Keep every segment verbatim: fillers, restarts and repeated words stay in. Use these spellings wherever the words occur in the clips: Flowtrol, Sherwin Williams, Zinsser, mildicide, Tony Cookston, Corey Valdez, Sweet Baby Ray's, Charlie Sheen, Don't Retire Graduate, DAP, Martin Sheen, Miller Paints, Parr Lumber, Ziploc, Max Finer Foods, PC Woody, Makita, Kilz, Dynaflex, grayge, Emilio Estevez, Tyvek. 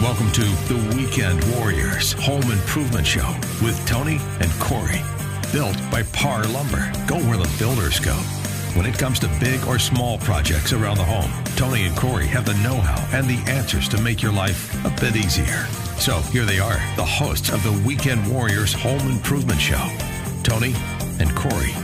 Welcome to The Weekend Warriors Home Improvement Show with Tony and Corey. Built by Parr Lumber. Go where the builders go. When it comes to big or small projects around the home, Tony and Corey have the know-how and the answers to make your life a bit easier. So here they are, the hosts of The Weekend Warriors Home Improvement Show, Tony and Corey.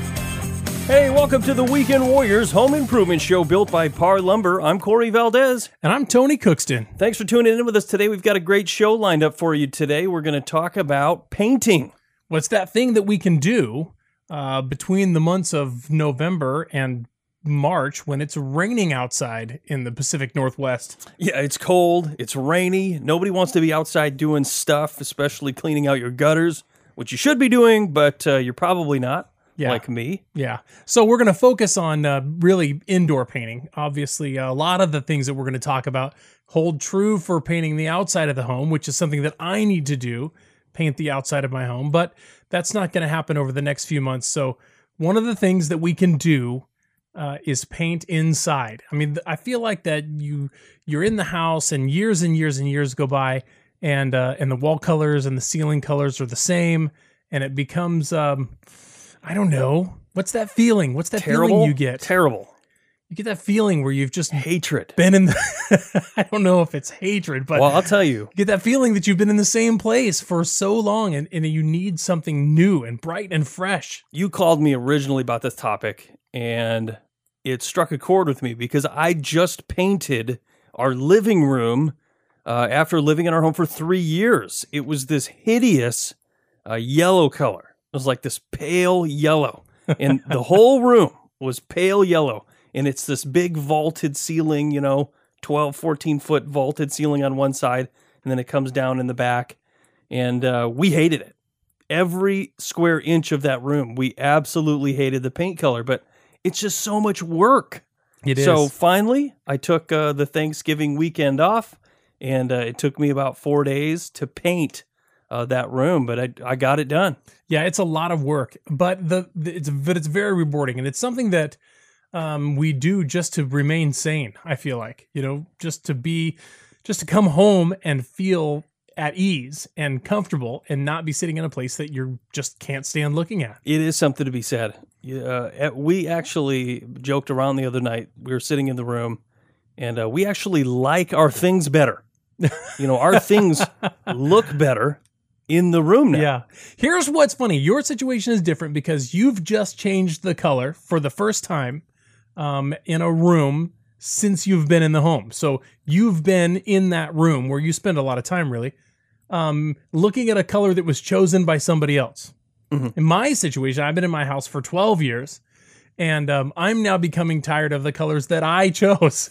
Hey, welcome to the Weekend Warriors Home Improvement Show built by Parr Lumber. I'm Corey Valdez. And I'm Tony Cookston. Thanks for tuning in with us today. We've got a great show lined up for you today. We're going to talk about painting. What's that thing that we can do uh, between the months of November and March when it's raining outside in the Pacific Northwest? Yeah, it's cold. It's rainy. Nobody wants to be outside doing stuff, especially cleaning out your gutters, which you should be doing, but uh, you're probably not. Yeah. Like me. Yeah. So we're going to focus on uh, really indoor painting. Obviously, a lot of the things that we're going to talk about hold true for painting the outside of the home, which is something that I need to do, paint the outside of my home. But that's not going to happen over the next few months. So one of the things that we can do uh, is paint inside. I mean, I feel like that you, you're in the house and years and years and years go by and, uh, and the wall colors and the ceiling colors are the same. And it becomes... Um, I don't know. What's that feeling? What's that terrible, feeling you get? Terrible. You get that feeling where you've just hatred. Been in the I don't know if it's hatred, but well, I'll tell you. You get that feeling that you've been in the same place for so long and, and you need something new and bright and fresh. You called me originally about this topic and it struck a chord with me because I just painted our living room uh, after living in our home for three years. It was this hideous uh, yellow color. It was like this pale yellow, and the whole room was pale yellow, and it's this big vaulted ceiling, you know, twelve, fourteen foot vaulted ceiling on one side, and then it comes down in the back, and uh, we hated it. Every square inch of that room, we absolutely hated the paint color, but it's just so much work. It is. So finally, I took uh, the Thanksgiving weekend off, and uh, it took me about four days to paint Uh, that room, but I I got it done. Yeah, it's a lot of work, but the, the it's but it's very rewarding, and it's something that um, we do just to remain sane. I feel like you know, just to be, just to come home and feel at ease and comfortable, and not be sitting in a place that you just can't stand looking at. It is something to be said. Uh, we actually joked around the other night. We were sitting in the room, and uh, we actually like our things better. You know, our things look better in the room now. Yeah. Here's what's funny. Your situation is different because you've just changed the color for the first time um, in a room since you've been in the home. So you've been in that room where you spend a lot of time, really, um, looking at a color that was chosen by somebody else. Mm-hmm. In my situation, I've been in my house for twelve years, and um, I'm now becoming tired of the colors that I chose.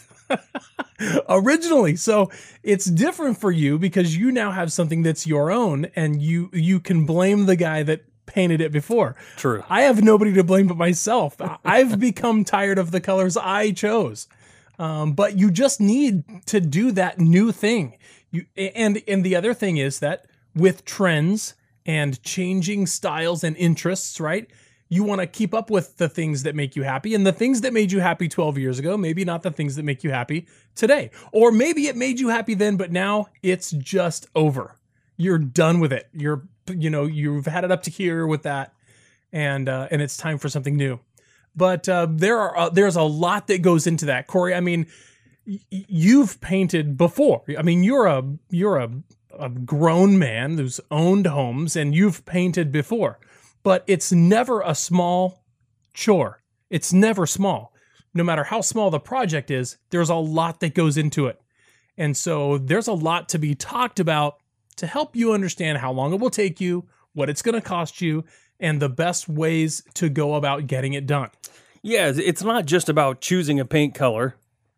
Originally. So it's different for you because you now have something that's your own and you you can blame the guy that painted it before. True. I have nobody to blame but myself. I've become tired of the colors I chose. Um, but you just need to do that new thing. You and and the other thing is that with trends and changing styles and interests, right? You want to keep up with the things that make you happy, and the things that made you happy twelve years ago, maybe not the things that make you happy today. Or maybe it made you happy then, but now it's just over. You're done with it. You're, you know, you've had it up to here with that, and uh, and it's time for something new. But uh, there are uh, there's a lot that goes into that, Corey. I mean, y- you've painted before. I mean, you're a you're a, a grown man who's owned homes, and you've painted before. But it's never a small chore. It's never small. No matter how small the project is, there's a lot that goes into it. And so there's a lot to be talked about to help you understand how long it will take you, what it's going to cost you, and the best ways to go about getting it done. Yeah, it's not just about choosing a paint color,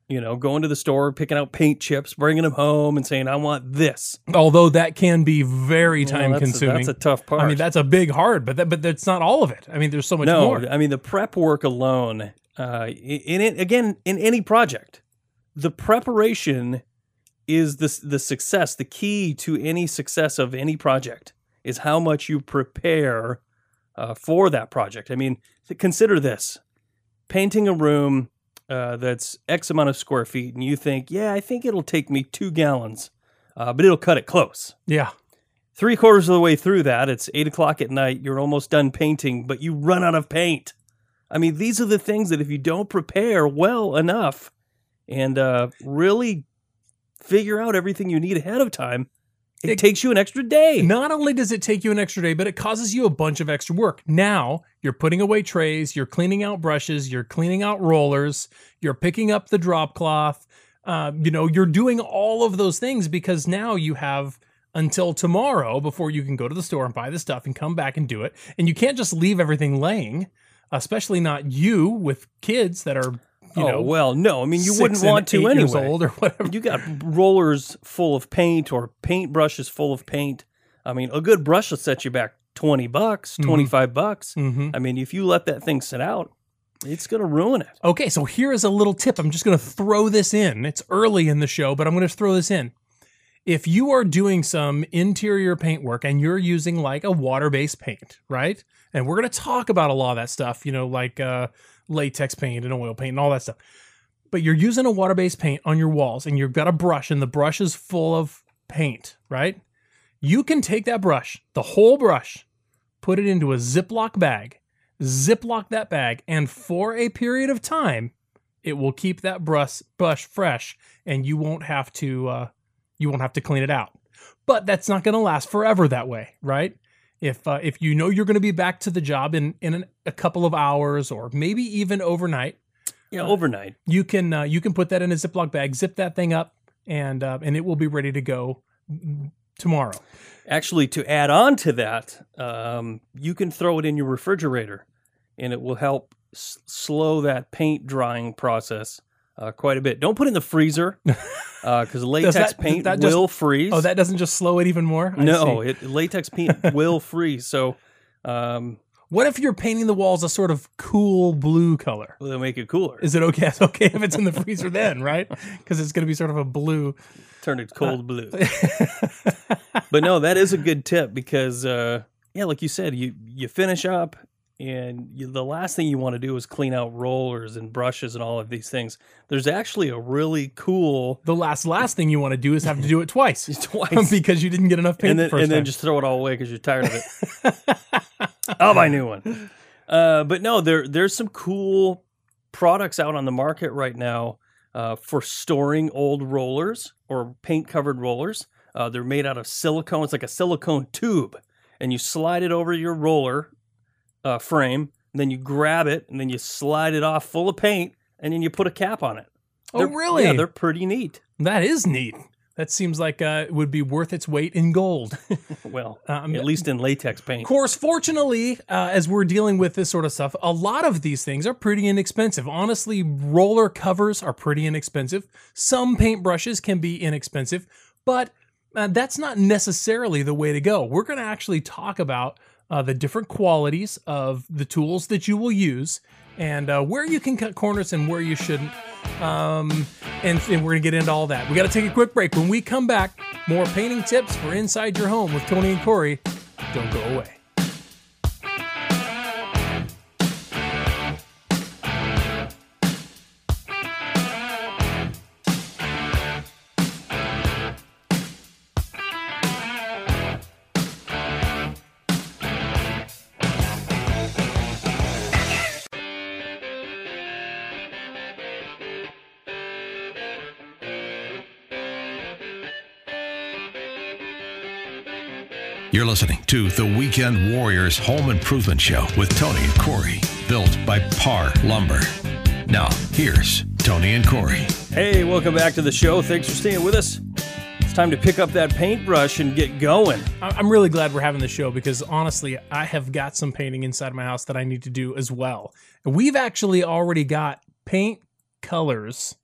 you know, going to the store, picking out paint chips, bringing them home and saying, I want this. Although that can be very time well, that's consuming. A, that's a tough part. I mean, that's a big hard, but that, but that's not all of it. I mean, there's so much no, more. I mean, the prep work alone, uh, in it, again, in any project, the preparation is the, the success. The key to any success of any project is how much you prepare uh, for that project. I mean, consider this. Painting a room... Uh, that's X amount of square feet, and you think, yeah, I think it'll take me two gallons uh, but it'll cut it close. Yeah. Three quarters of the way through that, it's eight o'clock at night, you're almost done painting, but you run out of paint. I mean, these are the things that if you don't prepare well enough and uh, really figure out everything you need ahead of time, it, it takes you an extra day. Not only does it take you an extra day, but it causes you a bunch of extra work. Now, you're putting away trays, you're cleaning out brushes, you're cleaning out rollers, you're picking up the drop cloth. Uh, you know, you're doing all of those things because now you have until tomorrow before you can go to the store and buy the stuff and come back and do it. And you can't just leave everything laying, especially not you with kids that are, you oh, know, well, no, I mean, you wouldn't want to anyway. Years old or whatever. You got rollers full of paint or paint brushes full of paint. I mean, a good brush will set you back twenty bucks, mm-hmm. twenty-five bucks. Mm-hmm. I mean, if you let that thing sit out, it's going to ruin it. Okay, so here is a little tip. I'm just going to throw this in. It's early in the show, but I'm going to throw this in. If you are doing some interior paint work and you're using like a water-based paint, right? And we're going to talk about a lot of that stuff, you know, like uh, latex paint and oil paint and all that stuff. But you're using a water-based paint on your walls and you've got a brush and the brush is full of paint, right? You can take that brush, the whole brush, put it into a Ziploc bag, Ziploc that bag, and for a period of time, it will keep that brush brush fresh and you won't have to... Uh, You won't have to clean it out. But that's not going to last forever that way, right? If uh, if you know you're going to be back to the job in, in an, a couple of hours or maybe even overnight. Yeah, uh, overnight. You can uh, you can put that in a Ziploc bag, zip that thing up, and uh, and it will be ready to go tomorrow. Actually, to add on to that, um, you can throw it in your refrigerator, and it will help s- slow that paint drying process Uh, quite a bit. Don't put it in the freezer because uh, latex that, paint that just, will freeze. Oh, that doesn't just slow it even more? I no, it, latex paint will freeze. So, um, what if you're painting the walls a sort of cool blue color? Well, they'll make it cooler. Is it okay? It's okay if it's in the freezer then, right? Because it's going to be sort of a blue. Turn it cold uh, blue. But no, that is a good tip because, uh, yeah, like you said, you, you finish up. And you, the last thing you want to do is clean out rollers and brushes and all of these things. There's actually a really cool... The last last thing you want to do is have to do it twice. Twice. Because you didn't get enough paint and then, the first And time. Then just throw it all away because you're tired of it. I'll buy a new one. Uh, but no, there there's some cool products out on the market right now uh, for storing old rollers or paint-covered rollers. Uh, they're made out of silicone. It's like a silicone tube. And you slide it over your roller... Uh, frame, and then you grab it, and then you slide it off full of paint, and then you put a cap on it. They're, oh, really? Yeah, they're pretty neat. That is neat. That seems like uh, it would be worth its weight in gold. Well, um, at least in latex paint. Of course, fortunately, uh, as we're dealing with this sort of stuff, a lot of these things are pretty inexpensive. Honestly, roller covers are pretty inexpensive. Some paint brushes can be inexpensive, but uh, that's not necessarily the way to go. We're going to actually talk about Uh, the different qualities of the tools that you will use, and uh, where you can cut corners and where you shouldn't. Um, and, and we're going to get into all that. We got to take a quick break. When we come back, more painting tips for inside your home with Tony and Corey. Don't go away. You're listening to The Weekend Warriors Home Improvement Show with Tony and Corey, built by Parr Lumber. Now, here's Tony and Corey. Hey, welcome back to the show. Thanks for staying with us. It's time to pick up that paintbrush and get going. I'm really glad we're having the show because, honestly, I have got some painting inside my house that I need to do as well. We've actually already got paint colors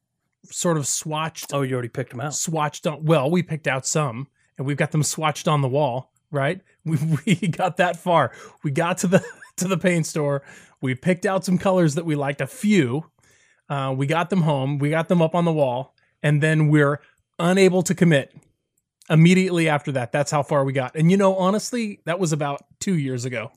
sort of swatched. Oh, you already picked them out. Swatched on. Well, we picked out some, and we've got them swatched on the wall. Right? We we got that far. We got to the to the paint store. We picked out some colors that we liked, a few. Uh, we got them home. We got them up on the wall. And then we're unable to commit immediately after that. That's how far we got. And you know, honestly, that was about two years ago.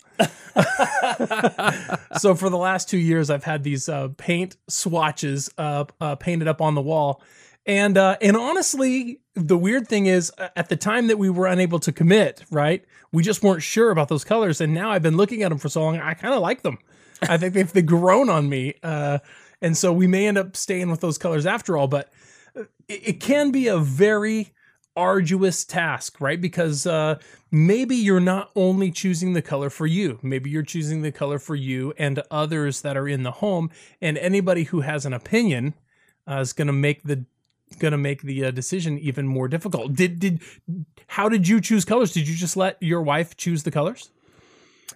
So for the last two years, I've had these uh, paint swatches uh, uh, painted up on the wall. And uh, and honestly, the weird thing is, at the time that we were unable to commit, right, we just weren't sure about those colors. And now I've been looking at them for so long, I kind of like them. I think they've, they've grown on me. Uh, and so we may end up staying with those colors after all. But it, it can be a very arduous task, right? Because uh, maybe you're not only choosing the color for you. Maybe you're choosing the color for you and others that are in the home. And anybody who has an opinion uh, is going to make the going to make the uh, decision even more difficult. Did did how did you choose colors? Did you just let your wife choose the colors?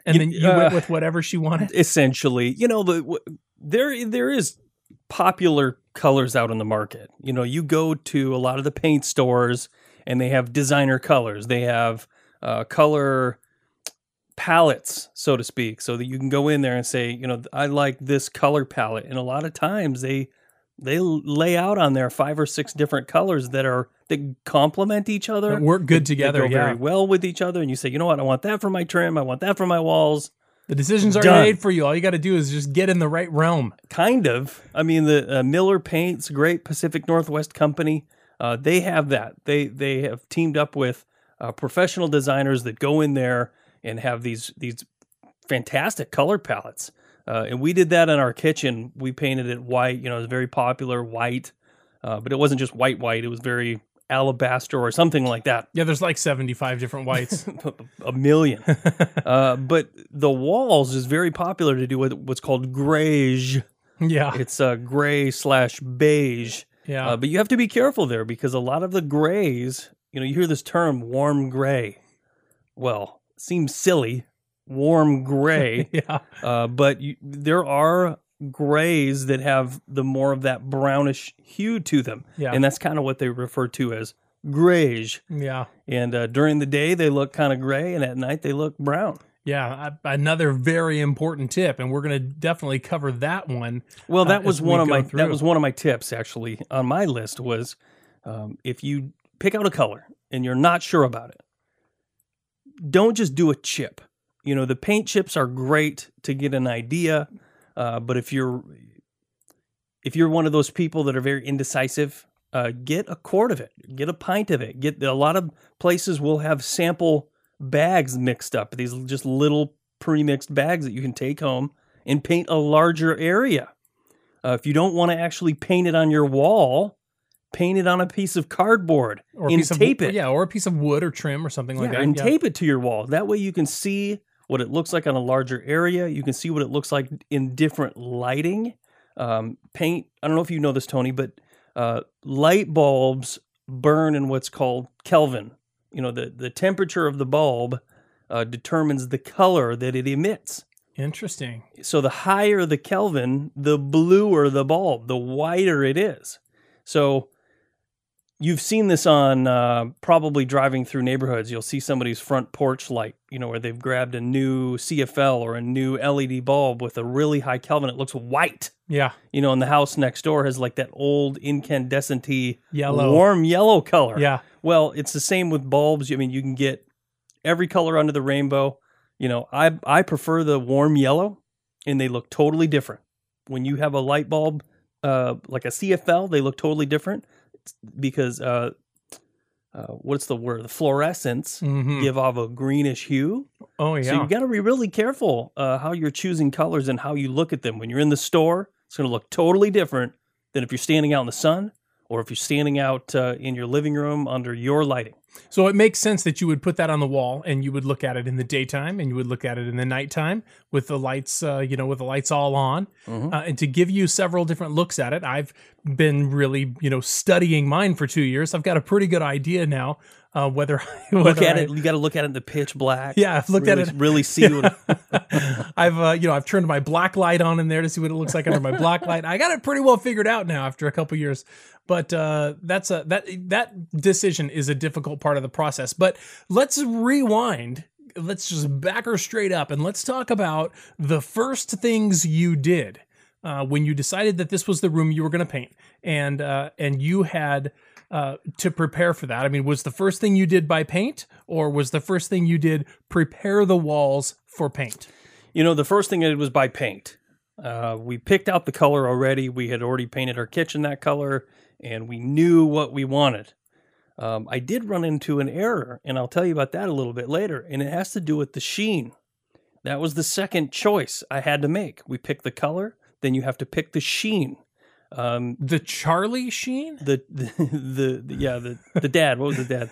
And you, then you uh, went with whatever she wanted? Essentially. You know, the there there is popular colors out on the market. You know, you go to a lot of the paint stores and they have designer colors. They have uh, color palettes, so to speak, so that you can go in there and say, you know, I like this color palette. And a lot of times they... They lay out on there five or six different colors that are that complement each other. That work good they, together, they go yeah. very well with each other. And you say, you know what? I want that for my trim. I want that for my walls. The decisions are made for you. All you got to do is just get in the right realm. Kind of. I mean, the uh, Miller Paints, great Pacific Northwest company. Uh, they have that. They they have teamed up with uh, professional designers that go in there and have these these fantastic color palettes. Uh, and we did that in our kitchen. We painted it white. You know, it was very popular white, uh, but it wasn't just white, white. It was very alabaster or something like that. Yeah, there's like seventy-five different whites. A million. uh, but the walls is very popular to do with what's called grayge. Yeah. It's uh, gray slash beige. Yeah. Uh, but you have to be careful there because a lot of the grays, you know, you hear this term warm gray. Well, seems silly. Warm gray, yeah. Uh, but you, there are grays that have the more of that brownish hue to them, yeah. And that's kind of what they refer to as grayish. Yeah. And uh, during the day they look kind of gray, and at night they look brown. Yeah, I, another very important tip, and we're going to definitely cover that one. Well, that uh, was one of my through. that was one of my tips actually on my list was um, if you pick out a color and you're not sure about it, don't just do a chip. You know, the paint chips are great to get an idea, uh, but if you're if you're one of those people that are very indecisive, uh, get a quart of it, get a pint of it. Get a lot of places will have sample bags mixed up, these just little pre-mixed bags that you can take home and paint a larger area. Uh, if you don't want to actually paint it on your wall, paint it on a piece of cardboard or and tape of, it. Yeah, or a piece of wood or trim or something yeah, like that. And yeah. tape it to your wall. That way you can see what it looks like on a larger area. You can see what it looks like in different lighting. Um, paint, I don't know if you know this, Tony, but uh, light bulbs burn in what's called Kelvin. You know, the, the temperature of the bulb uh, determines the color that it emits. Interesting. So the higher the Kelvin, the bluer the bulb, the whiter it is. So you've seen this on uh, probably driving through neighborhoods. You'll see somebody's front porch light, you know, where they've grabbed a new C F L or a new L E D bulb with a really high Kelvin. It looks white. Yeah. You know, and the house next door has like that old incandescent-y yellow. Warm yellow color. Yeah. Well, it's the same with bulbs. I mean, you can get every color under the rainbow. You know, I I prefer the warm yellow, and they look totally different. When you have a light bulb, uh, like a C F L, they look totally different. Because uh, uh, what's the word? The fluorescents mm-hmm. give off a greenish hue. Oh, yeah. So you got to be really careful uh, how you're choosing colors and how you look at them. When you're in the store, it's going to look totally different than if you're standing out in the sun or if you're standing out uh, in your living room under your lighting. So it makes sense that you would put that on the wall and you would look at it in the daytime and you would look at it in the nighttime with the lights, uh, you know, with the lights all on. Mm-hmm. Uh, and to give you several different looks at it, I've been really, you know, studying mine for two years. I've got a pretty good idea now uh, whether, whether look at I, it. You got to look at it in the pitch black. Yeah, I've looked really, at it. Really see what it, I've, uh, you know, I've turned my black light on in there to see what it looks like under my black light. I got it pretty well figured out now after a couple years. But uh, that's a that that decision is a difficult part of the process. But let's rewind. Let's just back her straight up and let's talk about the first things you did uh, when you decided that this was the room you were going to paint, and uh, and you had uh, to prepare for that. I mean, was the first thing you did buy paint, or was the first thing you did prepare the walls for paint? You know, the first thing I did was buy paint. Uh, we picked out the color already. We had already painted our kitchen that color, and we knew what we wanted. Um, I did run into an error, and I'll tell you about that a little bit later, and it has to do with the sheen. That was the second choice I had to make. We picked the color, then you have to pick the sheen. Um, the Charlie Sheen? The, the, the, the yeah, the, the dad. What was the dad?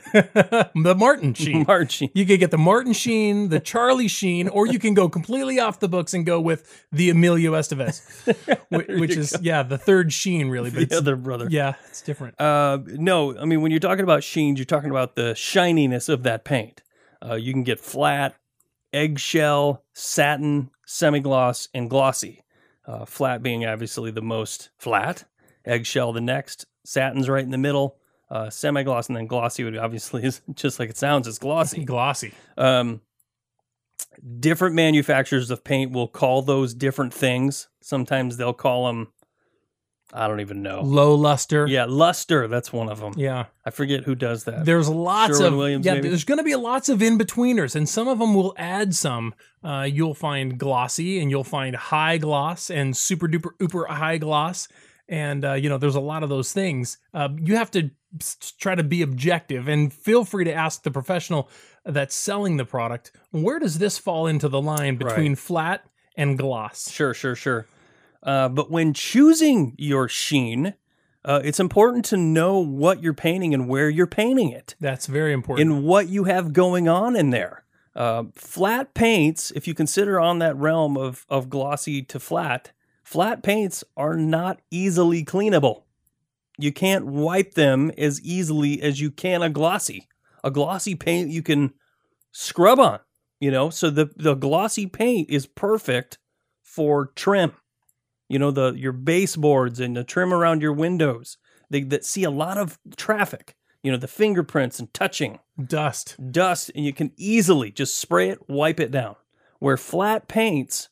The Martin Sheen. Martin Sheen. You could get the Martin Sheen, the Charlie Sheen, or you can go completely off the books and go with the Emilio Estevez, which is, go. yeah, the third Sheen, really. But the other brother. Yeah, it's different. Uh, no, I mean, when you're talking about sheens, you're talking about the shininess of that paint. Uh, you can get flat, eggshell, satin, semi-gloss, and glossy. Uh, flat being obviously the most flat, eggshell the next, satin's right in the middle, uh, semi-gloss, and then glossy would obviously is just like it sounds, it's glossy. glossy. Um, different manufacturers of paint will call those different things. Sometimes they'll call them, I don't even know. Low luster. Yeah, luster, that's one of them. Yeah. I forget who does that. There's lots Sherwin of, Williams, yeah, maybe? There's going to be lots of in-betweeners, and some of them will add some. Uh, you'll find glossy, and you'll find high gloss, and super duper, uber high gloss, and, uh, you know, there's a lot of those things. Uh, you have to try to be objective, and feel free to ask the professional that's selling the product, where does this fall into the line between right. flat and gloss? Sure, sure, sure. Uh, but when choosing your sheen, uh, it's important to know what you're painting and where you're painting it. That's very important. And what you have going on in there. Uh, flat paints, if you consider on that realm of, of glossy to flat, flat paints are not easily cleanable. You can't wipe them as easily as you can a glossy. A glossy paint you can scrub on, you know, so the, the glossy paint is perfect for trim. You know, the your baseboards and the trim around your windows, they that see a lot of traffic, you know, the fingerprints and touching. Dust. Dust, and you can easily just spray it, wipe it down. Where flat paints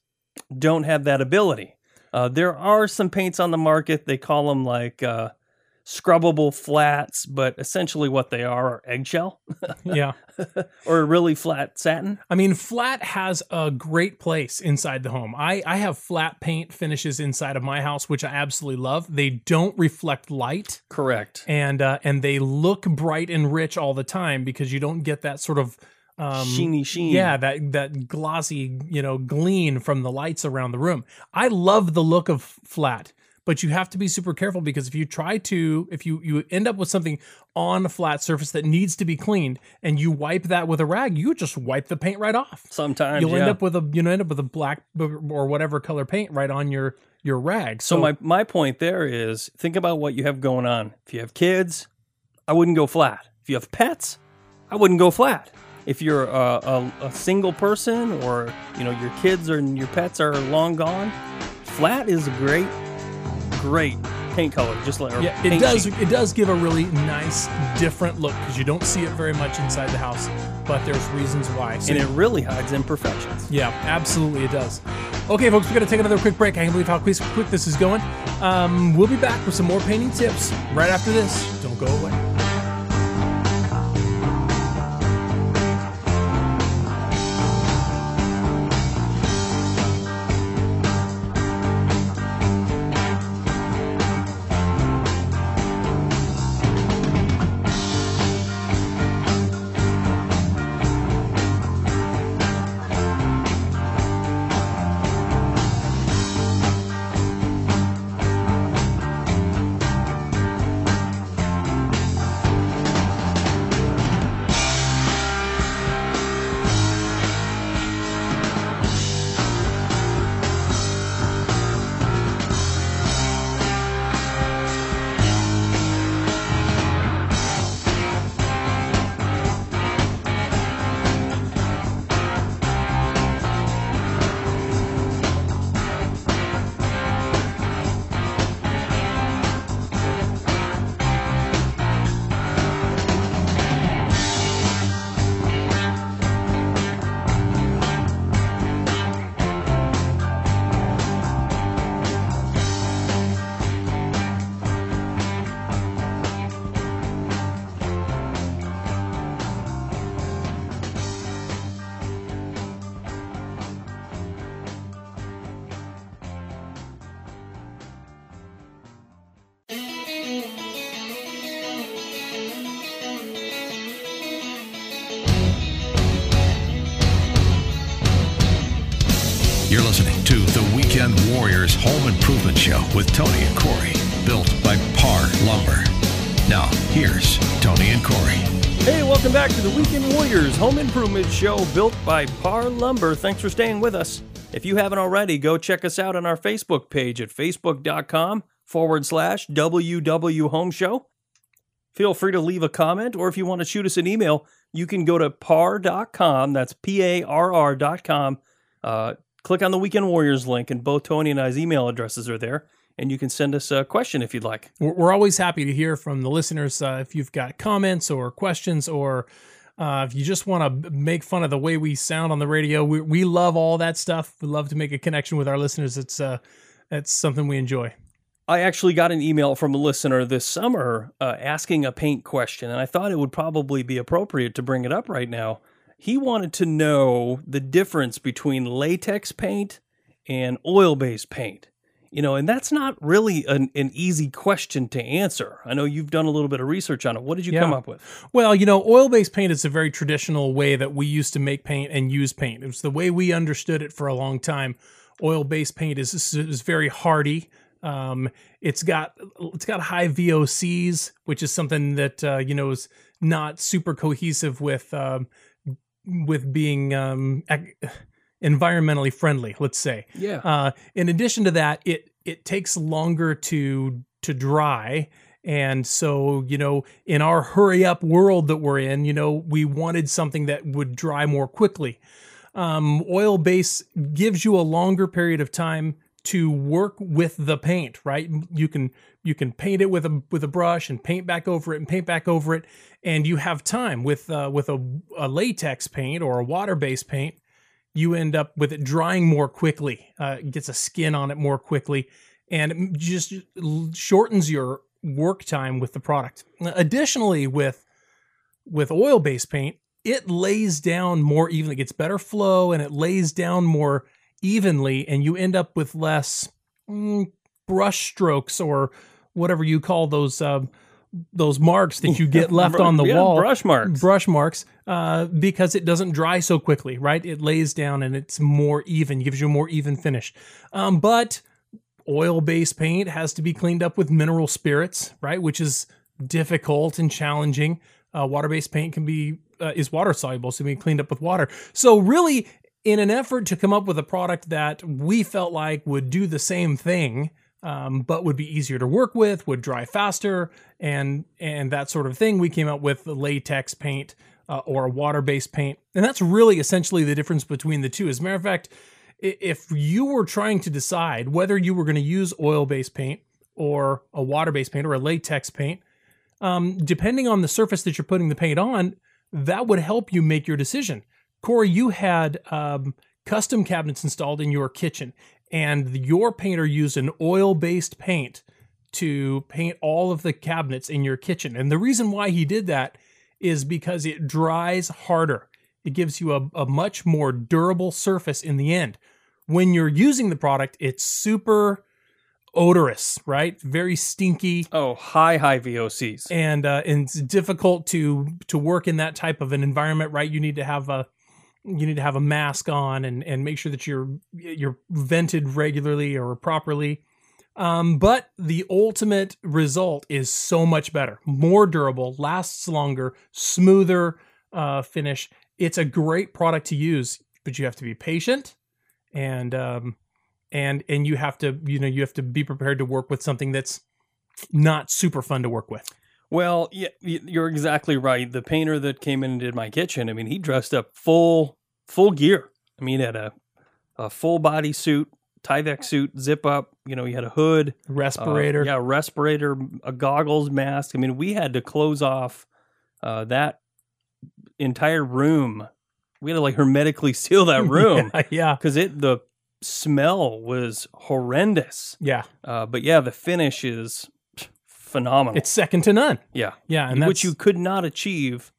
don't have that ability. Uh, there are some paints on the market, they call them like uh, scrubbable flats, but essentially what they are are eggshell. Yeah. Or really flat satin. I mean, flat has a great place inside the home. I, I have flat paint finishes inside of my house, which I absolutely love. They don't reflect light. Correct. And uh, and they look bright and rich all the time because you don't get that sort of... Um, sheeny sheen. Yeah, that, that glossy, you know, gleam from the lights around the room. I love the look of flat. But you have to be super careful because if you try to, if you, you end up with something on a flat surface that needs to be cleaned and you wipe that with a rag, you just wipe the paint right off. Sometimes you'll yeah. end up with a, you know, end up with a black or whatever color paint right on your, your rag. So, so my, my point there is think about what you have going on. If you have kids, I wouldn't go flat. If you have pets, I wouldn't go flat. If you're a, a, a single person or, you know, your kids or your pets are long gone, flat is great. Great paint color, just like yeah, it does. Sheet. It does give a really nice, different look because you don't see it very much inside the house. But there's reasons why, so and it really hides imperfections. Yeah, absolutely, it does. Okay, folks, we're gonna take another quick break. I can't believe how quick, quick this is going. Um, we'll be back with some more painting tips right after this. Don't go away. Improvement Show with Tony and Corey, built by Parr Lumber. Now, here's Tony and Corey. Hey, welcome back to the Weekend Warriors Home Improvement Show, built by Parr Lumber. Thanks for staying with us. If you haven't already, go check us out on our Facebook page at facebook.com forward slash WW Home Show. Feel free to leave a comment, or if you want to shoot us an email, you can go to parr dot com, that's P A R R dot com, uh, click on the Weekend Warriors link, and both Tony and I's email addresses are there. And you can send us a question if you'd like. We're always happy to hear from the listeners. Uh, if you've got comments or questions, or uh, if you just want to make fun of the way we sound on the radio, we, we love all that stuff. We love to make a connection with our listeners. It's uh, it's something we enjoy. I actually got an email from a listener this summer uh, asking a paint question, and I thought it would probably be appropriate to bring it up right now. He wanted to know the difference between latex paint and oil-based paint. You know, and that's not really an, an easy question to answer. I know you've done a little bit of research on it. What did you yeah. come up with? Well, you know, oil-based paint is a very traditional way that we used to make paint and use paint. It was the way we understood it for a long time. Oil-based paint is, is very hardy. Um, it's got it's got high V O Cs, which is something that, uh, you know, is not super cohesive with, um, with being... Um, ac- environmentally friendly, let's say. Yeah. Uh, in addition to that, it it takes longer to to dry, and so, you know, in our hurry up world that we're in, you know, we wanted something that would dry more quickly. Um, oil base gives you a longer period of time to work with the paint, right? You can you can paint it with a with a brush and paint back over it and paint back over it, and you have time. With uh, with a, a latex paint or a water based paint, you end up with it drying more quickly, uh, gets a skin on it more quickly, and it just shortens your work time with the product. Additionally, with with oil-based paint, it lays down more evenly. It gets better flow, and it lays down more evenly, and you end up with less mm, brush strokes or whatever you call those uh, those marks that you get left on the yeah, wall. Brush marks. Brush marks. Uh, because it doesn't dry so quickly, right? It lays down and it's more even, gives you a more even finish. Um, but oil-based paint has to be cleaned up with mineral spirits, right? Which is difficult and challenging. Uh, water-based paint can be uh, is water-soluble, so it can be cleaned up with water. So really, in an effort to come up with a product that we felt like would do the same thing, um, but would be easier to work with, would dry faster, and and that sort of thing, we came up with latex paint. Uh, or a water-based paint. And that's really essentially the difference between the two. As a matter of fact, if you were trying to decide whether you were going to use oil-based paint or a water-based paint or a latex paint, um, depending on the surface that you're putting the paint on, that would help you make your decision. Corey, you had um, custom cabinets installed in your kitchen, and your painter used an oil-based paint to paint all of the cabinets in your kitchen. And the reason why he did that is because it dries harder. It gives you a, a much more durable surface in the end. When you're using the product, it's super odorous, right? Very stinky. Oh, high, high V O Cs. And uh, and it's difficult to to work in that type of an environment, right? You need to have a you need to have a mask on and, and make sure that you're you're vented regularly or properly. Um, but the ultimate result is so much better, more durable, lasts longer, smoother uh, finish. It's a great product to use, but you have to be patient, and um, and and you have to you know you have to be prepared to work with something that's not super fun to work with. Well, yeah, you're exactly right. The painter that came in and did my kitchen, I mean, he dressed up full full gear. I mean, he had a a full body suit. Tyvek suit, zip up, you know, you had a hood. Respirator. Uh, yeah, respirator, a goggles, mask. I mean, we had to close off uh, that entire room. We had to like hermetically seal that room. Yeah. Because yeah. it the smell was horrendous. Yeah. Uh, but yeah, the finish is phenomenal. It's second to none. Yeah. Yeah. And Which that's... you could not achieve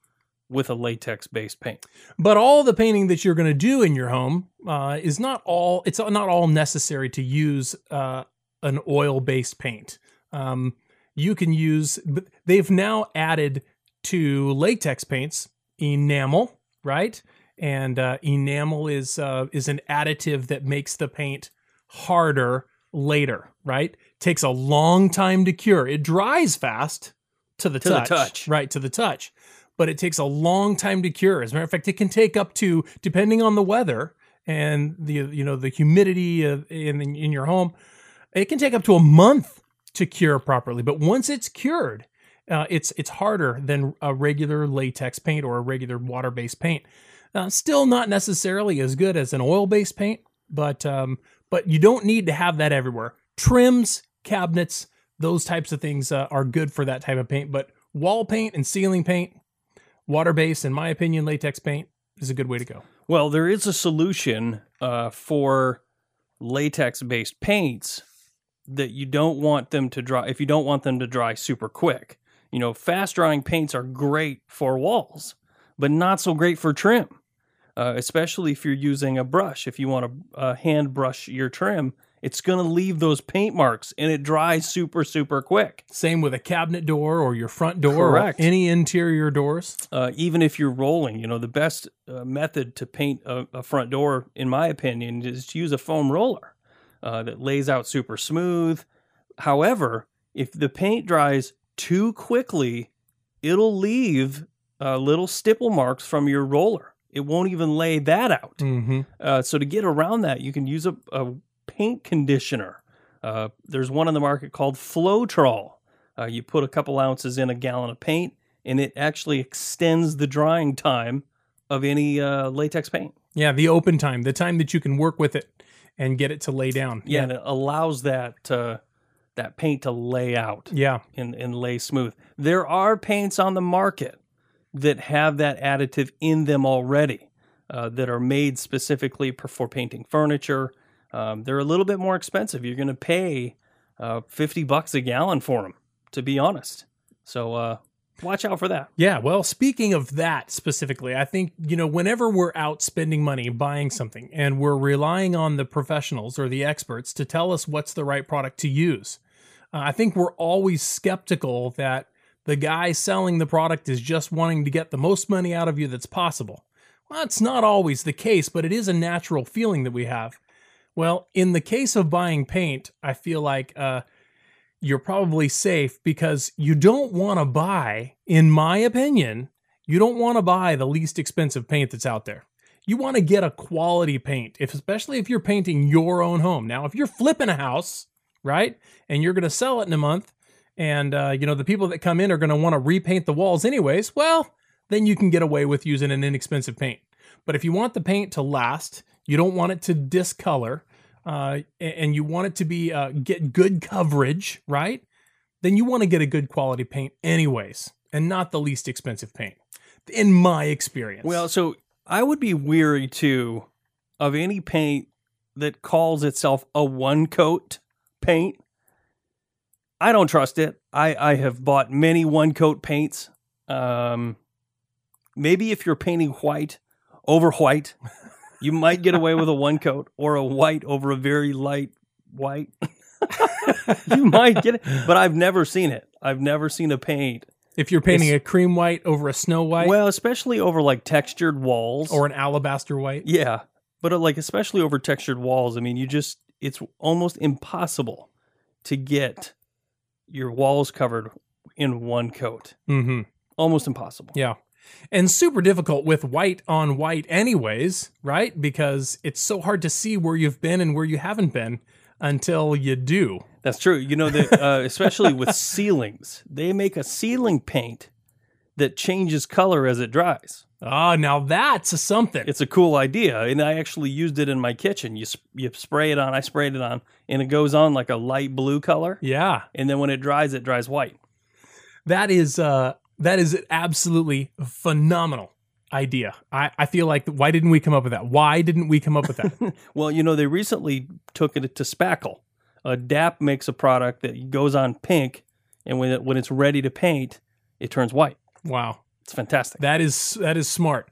with a latex-based paint. But all the painting that you're going to do in your home uh, is not all, it's not all necessary to use uh, an oil-based paint. Um, you can use, they've now added to latex paints enamel, right? And uh, enamel is uh, is an additive that makes the paint harder later, right? Takes a long time to cure. It dries fast to the, to touch, the touch, right? To the touch, but it takes a long time to cure. As a matter of fact, it can take up to, depending on the weather and the, you know, the humidity of, in, in your home, it can take up to a month to cure properly. But once it's cured, uh, it's, it's harder than a regular latex paint or a regular water-based paint. Uh, still not necessarily as good as an oil-based paint, but um, but you don't need to have that everywhere. Trims, cabinets, those types of things uh, are good for that type of paint, but wall paint and ceiling paint, water-based, in my opinion, latex paint is a good way to go. Well, there is a solution uh, for latex-based paints that you don't want them to dry, if you don't want them to dry super quick. You know, fast-drying paints are great for walls, but not so great for trim, uh, especially if you're using a brush. If you want to uh, hand brush your trim, it's going to leave those paint marks, and it dries super, super quick. Same with a cabinet door or your front door. Correct. Or any interior doors. Uh, even if you're rolling, you know, the best uh, method to paint a, a front door, in my opinion, is to use a foam roller uh, that lays out super smooth. However, if the paint dries too quickly, it'll leave Uh, little stipple marks from your roller. It won't even lay that out. Mm-hmm. Uh, so to get around that, you can use a, a paint conditioner. Uh, there's one on the market called Flowtrol. Uh, you put a couple ounces in a gallon of paint, and it actually extends the drying time of any uh, latex paint. Yeah, the open time, the time that you can work with it and get it to lay down. Yeah, yeah. And it allows that uh, that paint to lay out. Yeah, and, and lay smooth. There are paints on the market that have that additive in them already, uh, that are made specifically for painting furniture. Um, they're a little bit more expensive. You're going to pay uh, fifty bucks a gallon for them, to be honest. So uh, watch out for that. Yeah, well, speaking of that specifically, I think, you know, whenever we're out spending money buying something and we're relying on the professionals or the experts to tell us what's the right product to use, uh, I think we're always skeptical that the guy selling the product is just wanting to get the most money out of you that's possible. Well, it's not always the case, but it is a natural feeling that we have. Well, in the case of buying paint, I feel like uh, you're probably safe, because you don't want to buy, in my opinion, you don't want to buy the least expensive paint that's out there. You want to get a quality paint, if, especially if you're painting your own home. Now, if you're flipping a house, right, and you're going to sell it in a month, and, uh, you know, the people that come in are going to want to repaint the walls anyways, well, then you can get away with using an inexpensive paint. But if you want the paint to last, you don't want it to discolor, uh, and you want it to be uh, get good coverage, right? Then you want to get a good quality paint anyways, and not the least expensive paint, in my experience. Well, so I would be weary, too, of any paint that calls itself a one-coat paint. I don't trust it. I, I have bought many one-coat paints. Um, maybe if you're painting white over white, you might get away with a one-coat, or a white over a very light white. You might get it, but I've never seen it. I've never seen a paint. If you're painting it's, a cream white over a snow white? Well, especially over, like, textured walls. Or an alabaster white? Yeah, but, like, especially over textured walls. I mean, you just, it's almost impossible to get your walls covered in one coat. Mm-hmm. Almost impossible. Yeah. And super difficult with white on white anyways, right? Because it's so hard to see where you've been and where you haven't been until you do. That's true. You know, the, uh, especially with ceilings, they make a ceiling paint that changes color as it dries. Ah, oh, now that's a something. It's a cool idea. And I actually used it in my kitchen. You sp- you spray it on, I sprayed it on, and it goes on like a light blue color. Yeah. And then when it dries, it dries white. That is uh, that is an absolutely phenomenal idea. I, I feel like, why didn't we come up with that? Why didn't we come up with that? Well, you know, they recently took it to spackle. Uh, D A P makes a product that goes on pink, and when it, when it's ready to paint, it turns white. Wow. It's fantastic. That is that is smart.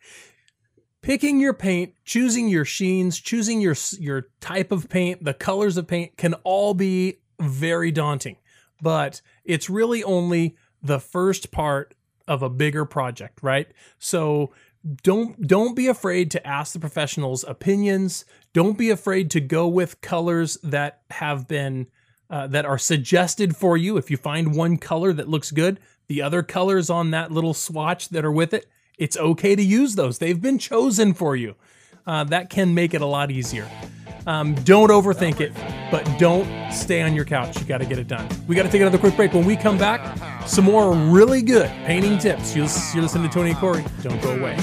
Picking your paint, choosing your sheens, choosing your your type of paint, the colors of paint can all be very daunting. But it's really only the first part of a bigger project, right? So Don't don't be afraid to ask the professionals' opinions. Don't be afraid to go with colors that have been uh, that are suggested for you. If you find one color that looks good, the other colors on that little swatch that are with it, it's okay to use those. They've been chosen for you. Uh, that can make it a lot easier. Um, don't overthink it, but don't stay on your couch. You got to get it done. We got to take another quick break. When we come back, some more really good painting tips. You're, you're listening to Tony and Corey. Don't go away.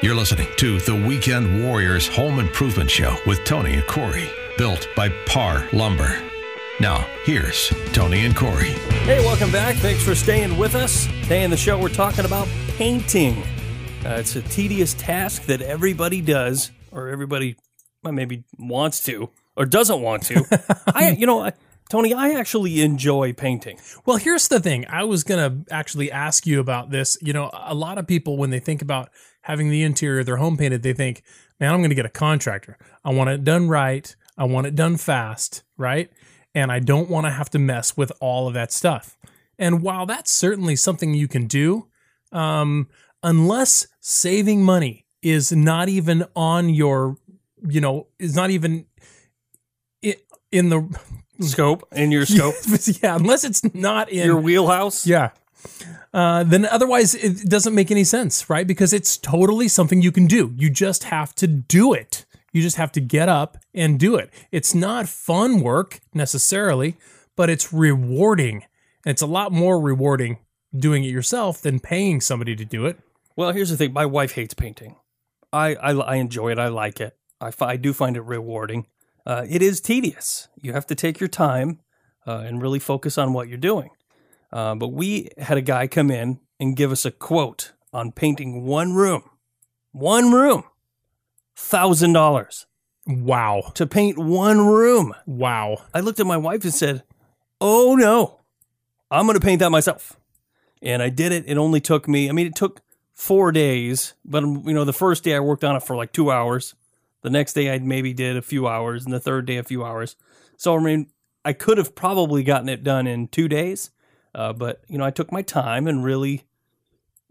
You're listening to the Weekend Warriors Home Improvement Show with Tony and Corey, built by Parr Lumber. Now, here's Tony and Corey. Hey, welcome back. Thanks for staying with us. Today in the show, we're talking about painting. Uh, it's a tedious task that everybody does, or everybody well, maybe wants to, or doesn't want to. I, you know, I, Tony, I actually enjoy painting. Well, here's the thing. I was going to actually ask you about this. You know, a lot of people, when they think about having the interior of their home painted, they think, man, I'm going to get a contractor. I want it done right. I want it done fast, right? And I don't want to have to mess with all of that stuff. And while that's certainly something you can do, um, unless saving money is not even on your, you know, is not even it, in the scope, in your scope. Yeah, unless it's not in your wheelhouse. Yeah. Uh, then otherwise it doesn't make any sense, right? Because it's totally something you can do. You just have to do it. You just have to get up and do it. It's not fun work necessarily, but it's rewarding. And it's a lot more rewarding doing it yourself than paying somebody to do it. Well, here's the thing. My wife hates painting. I, I, I enjoy it. I like it. I, I do find it rewarding. Uh, it is tedious. You have to take your time uh, and really focus on what you're doing. Uh, but we had a guy come in and give us a quote on painting one room, one room, one thousand dollars. Wow. To paint one room. Wow. I looked at my wife and said, oh no, I'm going to paint that myself. And I did it. It only took me, I mean, it took four days, but you know, the first day I worked on it for like two hours. The next day I maybe did a few hours, and the third day a few hours. So, I mean, I could have probably gotten it done in two days. Uh, but, you know, I took my time and really,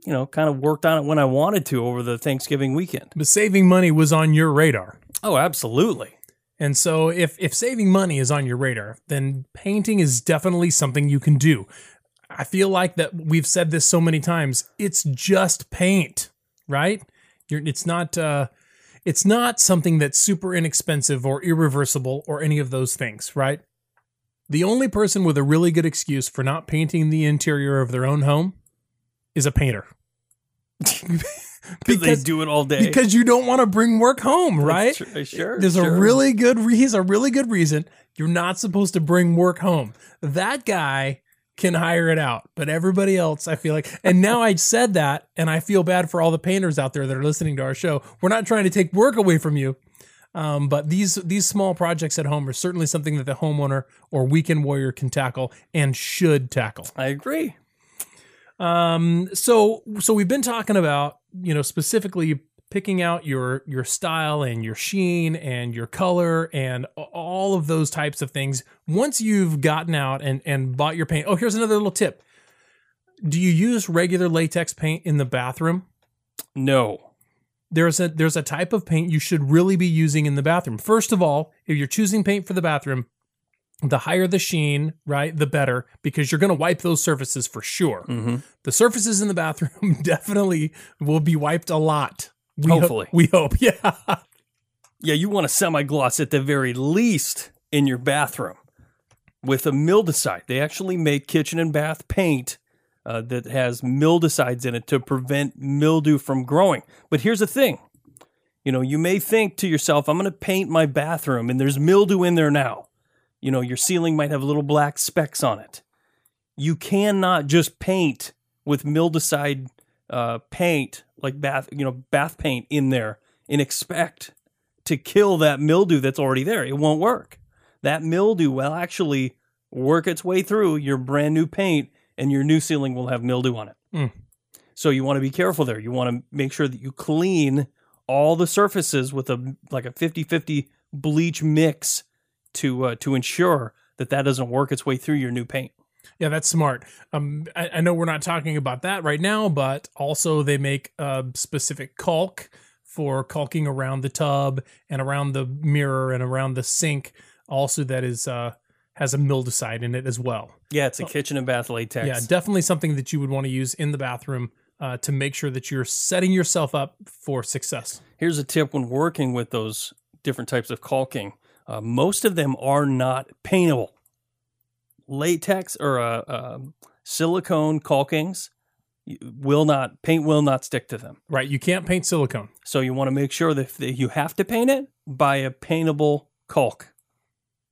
you know, kind of worked on it when I wanted to over the Thanksgiving weekend. But saving money was on your radar. Oh, absolutely. And so if, if saving money is on your radar, then painting is definitely something you can do. I feel like that we've said this so many times. It's just paint, right? You're, it's not uh, it's not something that's super inexpensive or irreversible or any of those things, right? The only person with a really good excuse for not painting the interior of their own home is a painter. Because they do it all day. Because you don't want to bring work home, right? Sure, sure. There's sure. a really good he's a really good reason you're not supposed to bring work home. That guy can hire it out, but everybody else, I feel like, and now I said that, and I feel bad for all the painters out there that are listening to our show. We're not trying to take work away from you. Um, but these these small projects at home are certainly something that the homeowner or weekend warrior can tackle and should tackle. I agree. Um, so so we've been talking about, you know, specifically picking out your your style and your sheen and your color and all of those types of things. Once you've gotten out and, and bought your paint. Oh, here's another little tip. Do you use regular latex paint in the bathroom? No. There's a there's a type of paint you should really be using in the bathroom. First of all, if you're choosing paint for the bathroom, the higher the sheen, right, the better, because you're going to wipe those surfaces for sure. Mm-hmm. The surfaces in the bathroom definitely will be wiped a lot. We Hopefully. Ho- we hope, yeah. Yeah, you want a semi-gloss at the very least in your bathroom with a mildicide. They actually make kitchen and bath paint Uh, that has mildicides in it to prevent mildew from growing. But here's the thing. You know, you may think to yourself, I'm going to paint my bathroom and there's mildew in there now. You know, your ceiling might have little black specks on it. you cannot just paint with mildicide uh, paint, like bath, you know, bath paint in there and expect to kill that mildew that's already there. It won't work. That mildew will actually work its way through your brand new paint, and your new ceiling will have mildew on it. Mm. So you want to be careful there. You want to make sure that you clean all the surfaces with a like a fifty-fifty bleach mix to uh, to ensure that that doesn't work its way through your new paint. Yeah, that's smart. Um, I, I know we're not talking about that right now, but also they make a specific caulk for caulking around the tub and around the mirror and around the sink. Also, that is uh, has a mildicide in it as well. Yeah, it's a kitchen and bath latex. Yeah, definitely something that you would want to use in the bathroom uh, to make sure that you're setting yourself up for success. Here's a tip when working with those different types of caulking. Uh, most of them are not paintable. Latex or uh, uh, silicone caulkings will not, paint will not stick to them. Right, you can't paint silicone. So you want to make sure that if you have to paint it, buy a paintable caulk.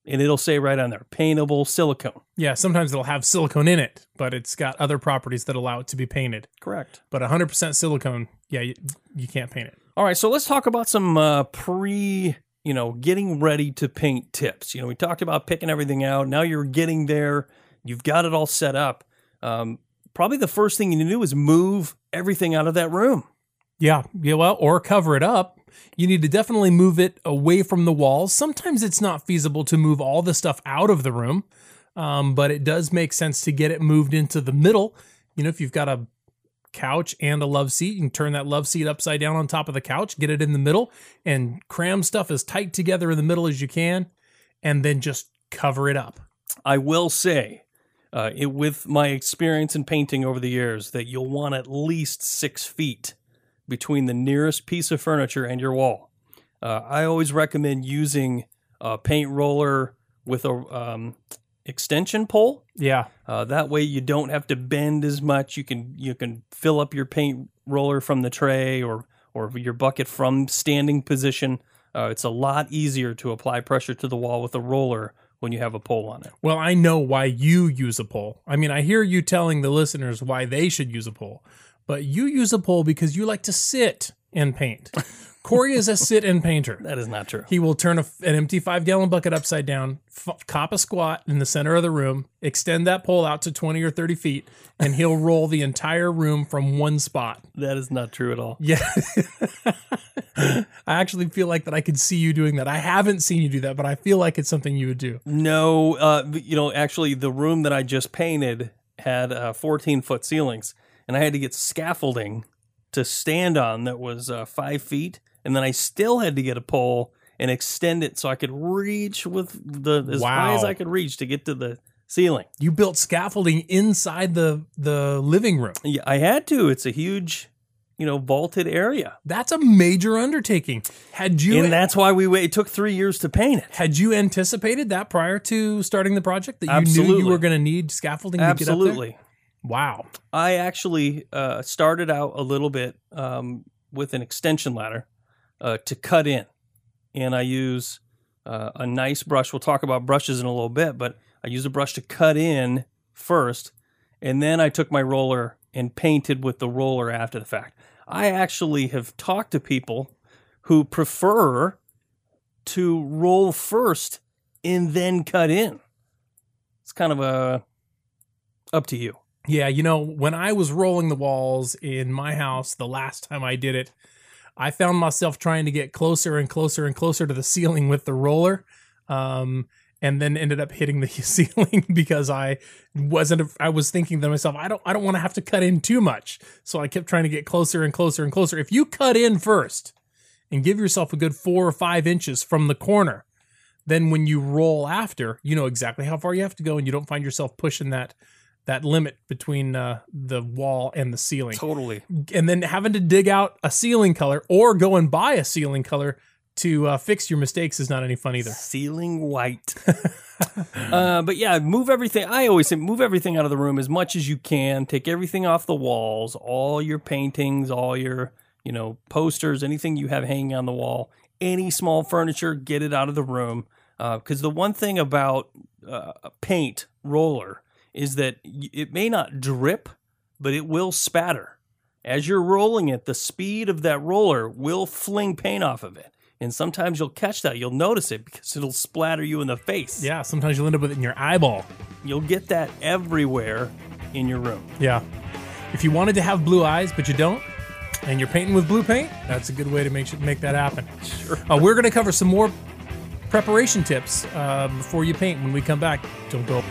And it'll say right on there, paintable silicone. Yeah, sometimes it'll have silicone in it, but it's got other properties that allow it to be painted. Correct. But one hundred percent silicone, yeah, you, you can't paint it. All right, so let's talk about some uh, pre- you know, getting ready to paint tips. You know, we talked about picking everything out. Now you're getting there. You've got it all set up. Um, probably the first thing you need to do is move everything out of that room. Yeah. Yeah. Well, or cover it up. You need to definitely move it away from the walls. Sometimes it's not feasible to move all the stuff out of the room, um, but it does make sense to get it moved into the middle. You know, if you've got a couch and a love seat, you can turn that love seat upside down on top of the couch, get it in the middle, and cram stuff as tight together in the middle as you can, and then just cover it up. I will say, uh, it, with my experience in painting over the years, that you'll want at least six feet between the nearest piece of furniture and your wall. Uh, I always recommend using a paint roller with a um, extension pole. Yeah. Uh, that way you don't have to bend as much. You can you can fill up your paint roller from the tray or or your bucket from standing position. Uh, it's a lot easier to apply pressure to the wall with a roller when you have a pole on it. Well, I know why you use a pole. I mean, I hear you telling the listeners why they should use a pole, but you use a pole because you like to sit and paint. Corey is a sit and painter. That is not true. He will turn a, an empty five gallon bucket upside down, f- cop a squat in the center of the room, extend that pole out to twenty or thirty feet, and he'll roll the entire room from one spot. That is not true at all. Yeah. I actually feel like that I could see you doing that. I haven't seen you do that, but I feel like it's something you would do. No, uh, you know, actually the room that I just painted had uh, fourteen foot ceilings, and I had to get scaffolding to stand on that was uh, five feet. And then I still had to get a pole and extend it so I could reach with the as wow. high as I could reach to get to the ceiling. You built scaffolding inside the the living room. Yeah, I had to. It's a huge, you know, vaulted area. That's a major undertaking. Had you And that's why we it took three years to paint it. Had you anticipated that prior to starting the project that you Absolutely. Knew you were going to need scaffolding Absolutely. To get up there? Wow. I actually uh, started out a little bit um, with an extension ladder. Uh, to cut in, and I use uh, a nice brush. We'll talk about brushes in a little bit, but I use a brush to cut in first, and then I took my roller and painted with the roller after the fact. I actually have talked to people who prefer to roll first and then cut in. It's kind of a up to you. Yeah, you know, when I was rolling the walls in my house the last time I did it, I found myself trying to get closer and closer and closer to the ceiling with the roller, um, and then ended up hitting the ceiling because I wasn't. I was thinking to myself, I don't. I don't want to have to cut in too much, so I kept trying to get closer and closer and closer. If you cut in first and give yourself a good four or five inches from the corner, then when you roll after, you know exactly how far you have to go, and you don't find yourself pushing that. That limit between uh, the wall and the ceiling. Totally. And then having to dig out a ceiling color or go and buy a ceiling color to uh, fix your mistakes is not any fun either. Ceiling white. uh, but yeah, move everything. I always say move everything out of the room as much as you can. Take everything off the walls, all your paintings, all your, you know, posters, anything you have hanging on the wall, any small furniture, get it out of the room. Because uh, the one thing about uh, paint roller is that it may not drip, but it will spatter. As you're rolling it, the speed of that roller will fling paint off of it. And sometimes you'll catch that. You'll notice it because it'll splatter you in the face. Yeah, sometimes you'll end up with it in your eyeball. You'll get that everywhere in your room. Yeah. If you wanted to have blue eyes, but you don't, and you're painting with blue paint, that's a good way to make sure, make that happen. Sure. Uh, we're going to cover some more preparation tips uh, before you paint when we come back. Don't go.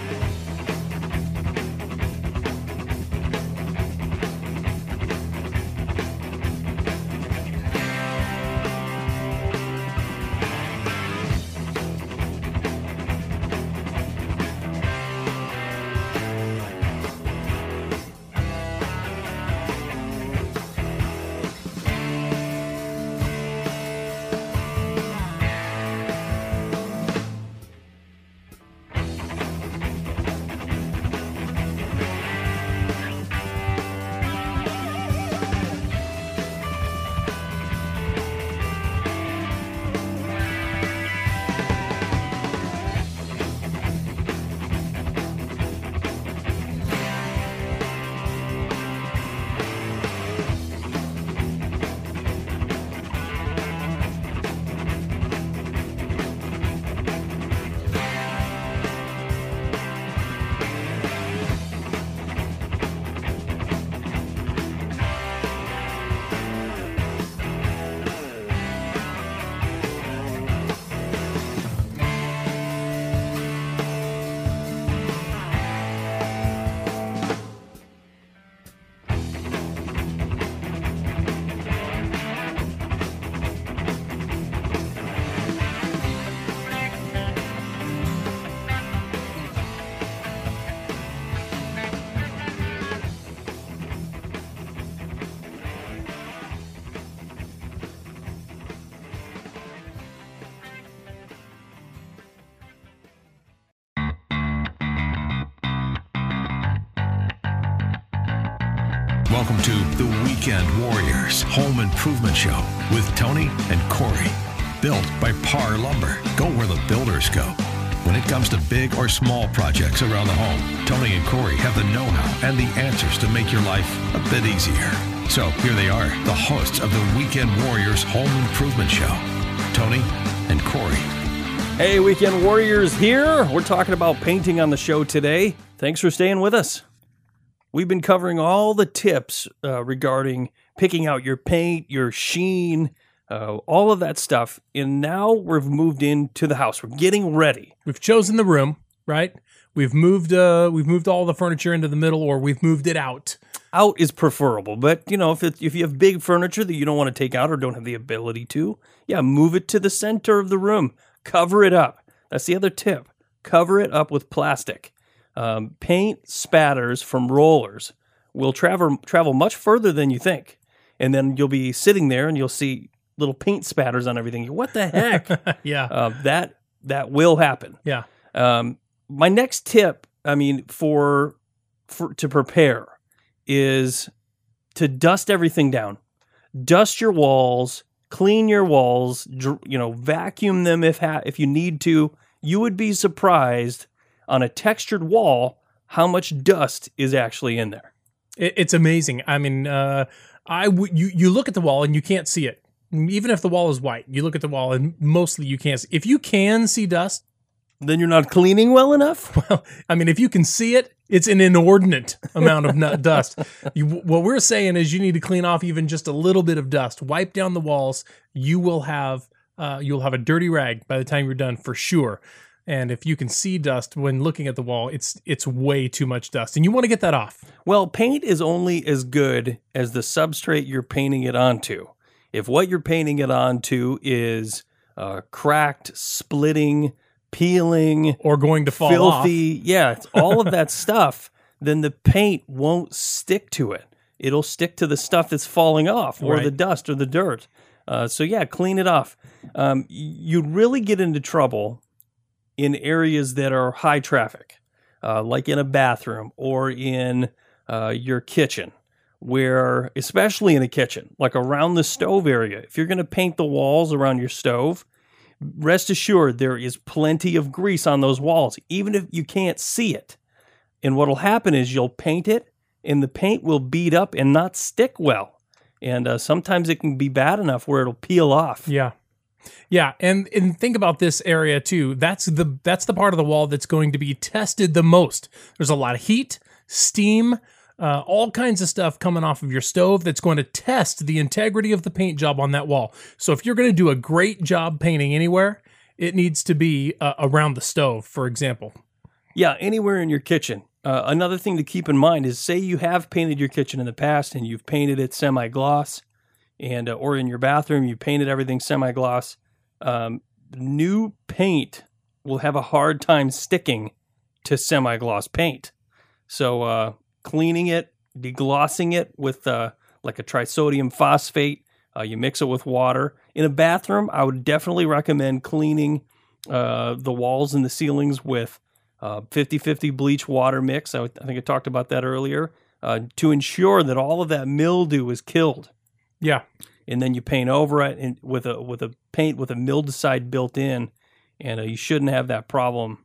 Welcome to The Weekend Warriors Home Improvement Show with Tony and Corey. Built by Parr Lumber. Go where the builders go. When it comes to big or small projects around the home, Tony and Corey have the know-how and the answers to make your life a bit easier. So here they are, the hosts of The Weekend Warriors Home Improvement Show, Tony and Corey. Hey, Weekend Warriors here. We're talking about painting on the show today. Thanks for staying with us. We've been covering all the tips uh, regarding picking out your paint, your sheen, uh, all of that stuff. And now we've moved into the house. We're getting ready. We've chosen the room, right? We've moved. Uh, we've moved all the furniture into the middle, or we've moved it out. Out is preferable, but you know, if it, if you have big furniture that you don't want to take out or don't have the ability to, yeah, move it to the center of the room. Cover it up. That's the other tip. Cover it up with plastic. Um, paint spatters from rollers will travel travel much further than you think. And then you'll be sitting there and you'll see little paint spatters on everything. What the heck? yeah. Uh, that that will happen. Yeah. Um, my next tip, I mean, for, for to prepare is to dust everything down. Dust your walls, clean your walls, dr- you know, vacuum them if ha- if you need to. You would be surprised on a textured wall, how much dust is actually in there. It's amazing. I mean, uh, I w- you, you look at the wall and you can't see it. Even if the wall is white, you look at the wall and mostly you can't see. If you can see dust, then you're not cleaning well enough? Well, I mean, if you can see it, it's an inordinate amount of nut dust. You, what we're saying is you need to clean off even just a little bit of dust. Wipe down the walls. You will have uh, you'll have a dirty rag by the time you're done for sure. And if you can see dust when looking at the wall, it's it's way too much dust. And you want to get that off. Well, paint is only as good as the substrate you're painting it onto. If what you're painting it onto is uh, cracked, splitting, peeling, or going to fall filthy, off. yeah, it's all of that stuff, then the paint won't stick to it. It'll stick to the stuff that's falling off or right. the dust or the dirt. Uh, so, yeah, clean it off. Um, you really get into trouble in areas that are high traffic, uh, like in a bathroom or in uh, your kitchen, where, especially in a kitchen, like around the stove area, if you're going to paint the walls around your stove, rest assured there is plenty of grease on those walls, even if you can't see it. And what'll happen is you'll paint it, and the paint will bead up and not stick well. And uh, sometimes it can be bad enough where it'll peel off. Yeah. Yeah, and, and think about this area too. That's the that's the part of the wall that's going to be tested the most. There's a lot of heat, steam, uh, all kinds of stuff coming off of your stove that's going to test the integrity of the paint job on that wall. So if you're going to do a great job painting anywhere, it needs to be uh, around the stove, for example. Yeah, anywhere in your kitchen. Uh, another thing to keep in mind is, say you have painted your kitchen in the past and you've painted it semi-gloss, and uh, or in your bathroom, you painted everything semi-gloss. Um, new paint will have a hard time sticking to semi-gloss paint. So uh, cleaning it, deglossing it with uh, like a trisodium phosphate, uh, you mix it with water. In a bathroom, I would definitely recommend cleaning uh, the walls and the ceilings with uh, fifty-fifty bleach water mix. I, would, I think I talked about that earlier, uh, to ensure that all of that mildew is killed. Yeah. And then you paint over it and with a with a paint with a mildewcide built in, and uh, you shouldn't have that problem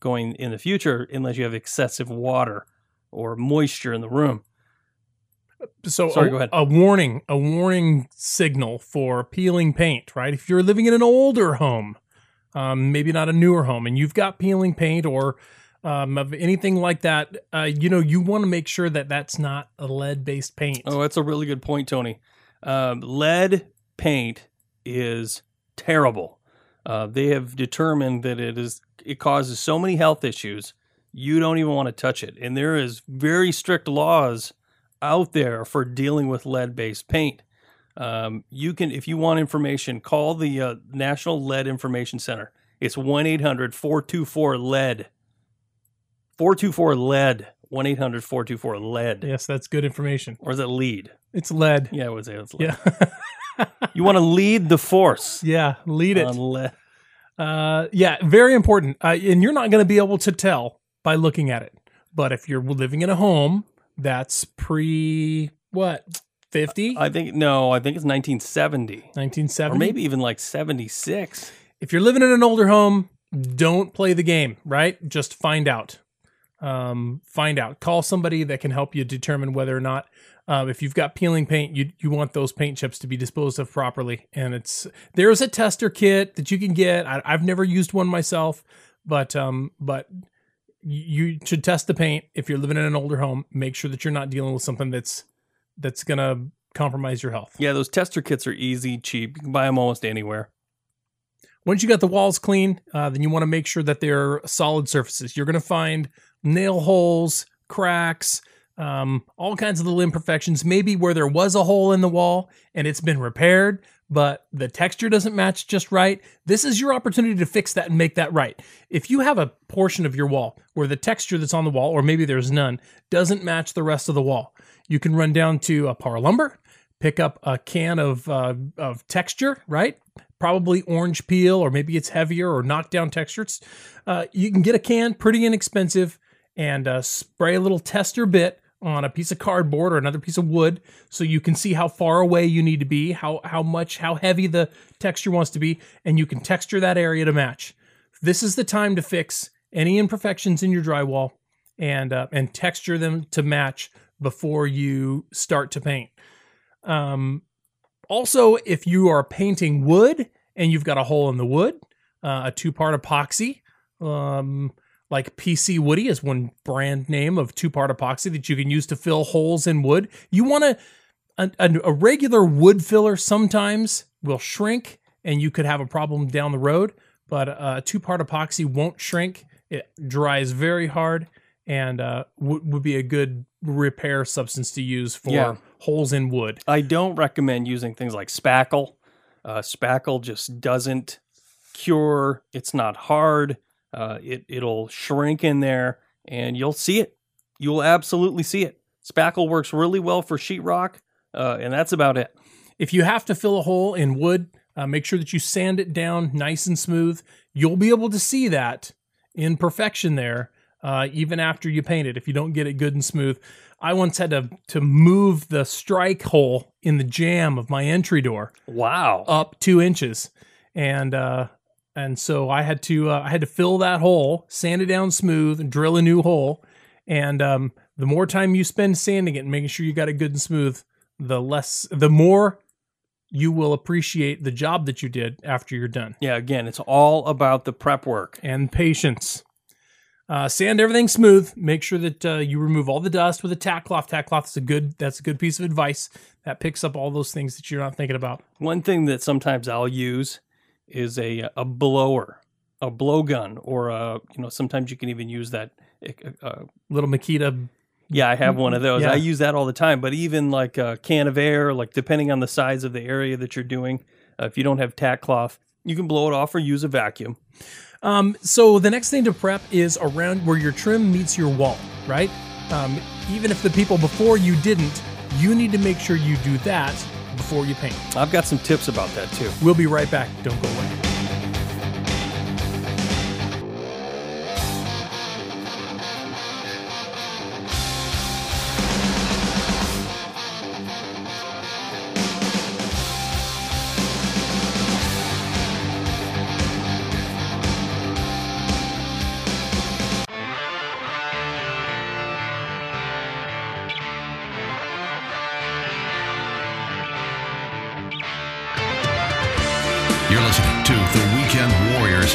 going in the future unless you have excessive water or moisture in the room. So Sorry, a, go ahead. a warning, a warning signal for peeling paint, right? If you're living in an older home, um, maybe not a newer home, and you've got peeling paint or Um, of anything like that, uh, you know, you want to make sure that that's not a lead-based paint. Oh, that's a really good point, Tony. Um, lead paint is terrible. Uh, they have determined that it is it causes so many health issues, you don't even want to touch it. And there is very strict laws out there for dealing with lead-based paint. Um, you can, if you want information, call the uh, National Lead Information Center. It's one eight hundred four two four lead. four two four lead. one eight hundred four two four lead. Yes, that's good information. Or is it lead? It's lead. Yeah, I would say it's lead. Yeah. You want to lead the force. Yeah, lead it. On lead. Uh, yeah, very important. Uh, and you're not going to be able to tell by looking at it. But if you're living in a home that's pre, what, fifty? I think, no, I think it's nineteen seventy. nineteen seventy? Or maybe even like seventy-six. If you're living in an older home, don't play the game, right? Just find out. Um, find out, call somebody that can help you determine whether or not, um, uh, if you've got peeling paint, you, you want those paint chips to be disposed of properly. And it's, there's a tester kit that you can get. I, I've never used one myself, but, um, but you should test the paint. If you're living in an older home, make sure that you're not dealing with something that's, that's going to compromise your health. Yeah. Those tester kits are easy, cheap. You can buy them almost anywhere. Once you got the walls clean, uh, then you want to make sure that they're solid surfaces. You're going to find nail holes, cracks, um, all kinds of little imperfections, maybe where there was a hole in the wall and it's been repaired, but the texture doesn't match just right. This is your opportunity to fix that and make that right. If you have a portion of your wall where the texture that's on the wall, or maybe there's none, doesn't match the rest of the wall, you can run down to a Parr Lumber, pick up a can of uh, of texture, right? Probably orange peel, or maybe it's heavier or knockdown textures. Uh, you can get a can, pretty inexpensive, and uh, spray a little tester bit on a piece of cardboard or another piece of wood so you can see how far away you need to be, how how much, how heavy the texture wants to be, and you can texture that area to match. This is the time to fix any imperfections in your drywall and, uh, and texture them to match before you start to paint. Um, also, if you are painting wood and you've got a hole in the wood, uh, a two-part epoxy, um, like P C Woody is one brand name of two-part epoxy that you can use to fill holes in wood. You want to, a, a, a regular wood filler sometimes will shrink and you could have a problem down the road, but a two-part epoxy won't shrink. It dries very hard and uh, w- would be a good repair substance to use for yeah. holes in wood. I don't recommend using things like spackle. Uh, spackle just doesn't cure. It's not hard. Uh, it, it'll shrink in there and you'll see it. You'll absolutely see it. Spackle works really well for sheetrock, uh, and that's about it. If you have to fill a hole in wood, uh, make sure that you sand it down nice and smooth. You'll be able to see that imperfection there. Uh, even after you paint it, if you don't get it good and smooth. I once had to to move the strike hole in the jamb of my entry door. Wow. Up two inches. And uh, and so I had to uh, I had to fill that hole, sand it down smooth, and drill a new hole. And um, the more time you spend sanding it and making sure you got it good and smooth, the less, the more you will appreciate the job that you did after you're done. Yeah, again, it's all about the prep work. And patience. Uh, sand everything smooth. Make sure that uh, you remove all the dust with a tack cloth. Tack cloth is a good, that's a good piece of advice. That picks up all those things that you're not thinking about. One thing that sometimes I'll use is a a blower, a blowgun, or a, you know, sometimes you can even use that a, a, little Makita. Yeah, I have one of those. Yeah. I use that all the time. But even like a can of air, like depending on the size of the area that you're doing, uh, if you don't have tack cloth, you can blow it off or use a vacuum. Um, so the next thing to prep is around where your trim meets your wall, right? Um, even if the people before you didn't, you need to make sure you do that before you paint. I've got some tips about that too. We'll be right back. Don't go away.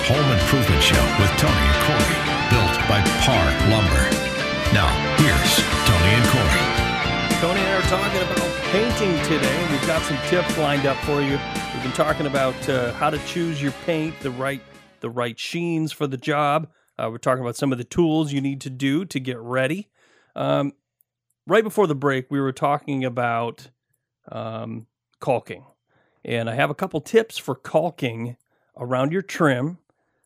Home Improvement Show with Tony and Corey, built by Parr Lumber. Now, here's Tony and Corey. Tony and I are talking about painting today. We've got some tips lined up for you. We've been talking about uh, how to choose your paint, the right the right sheens for the job. Uh, we're talking about some of the tools you need to do to get ready. Um, right before the break, we were talking about um, caulking. And I have a couple tips for caulking around your trim.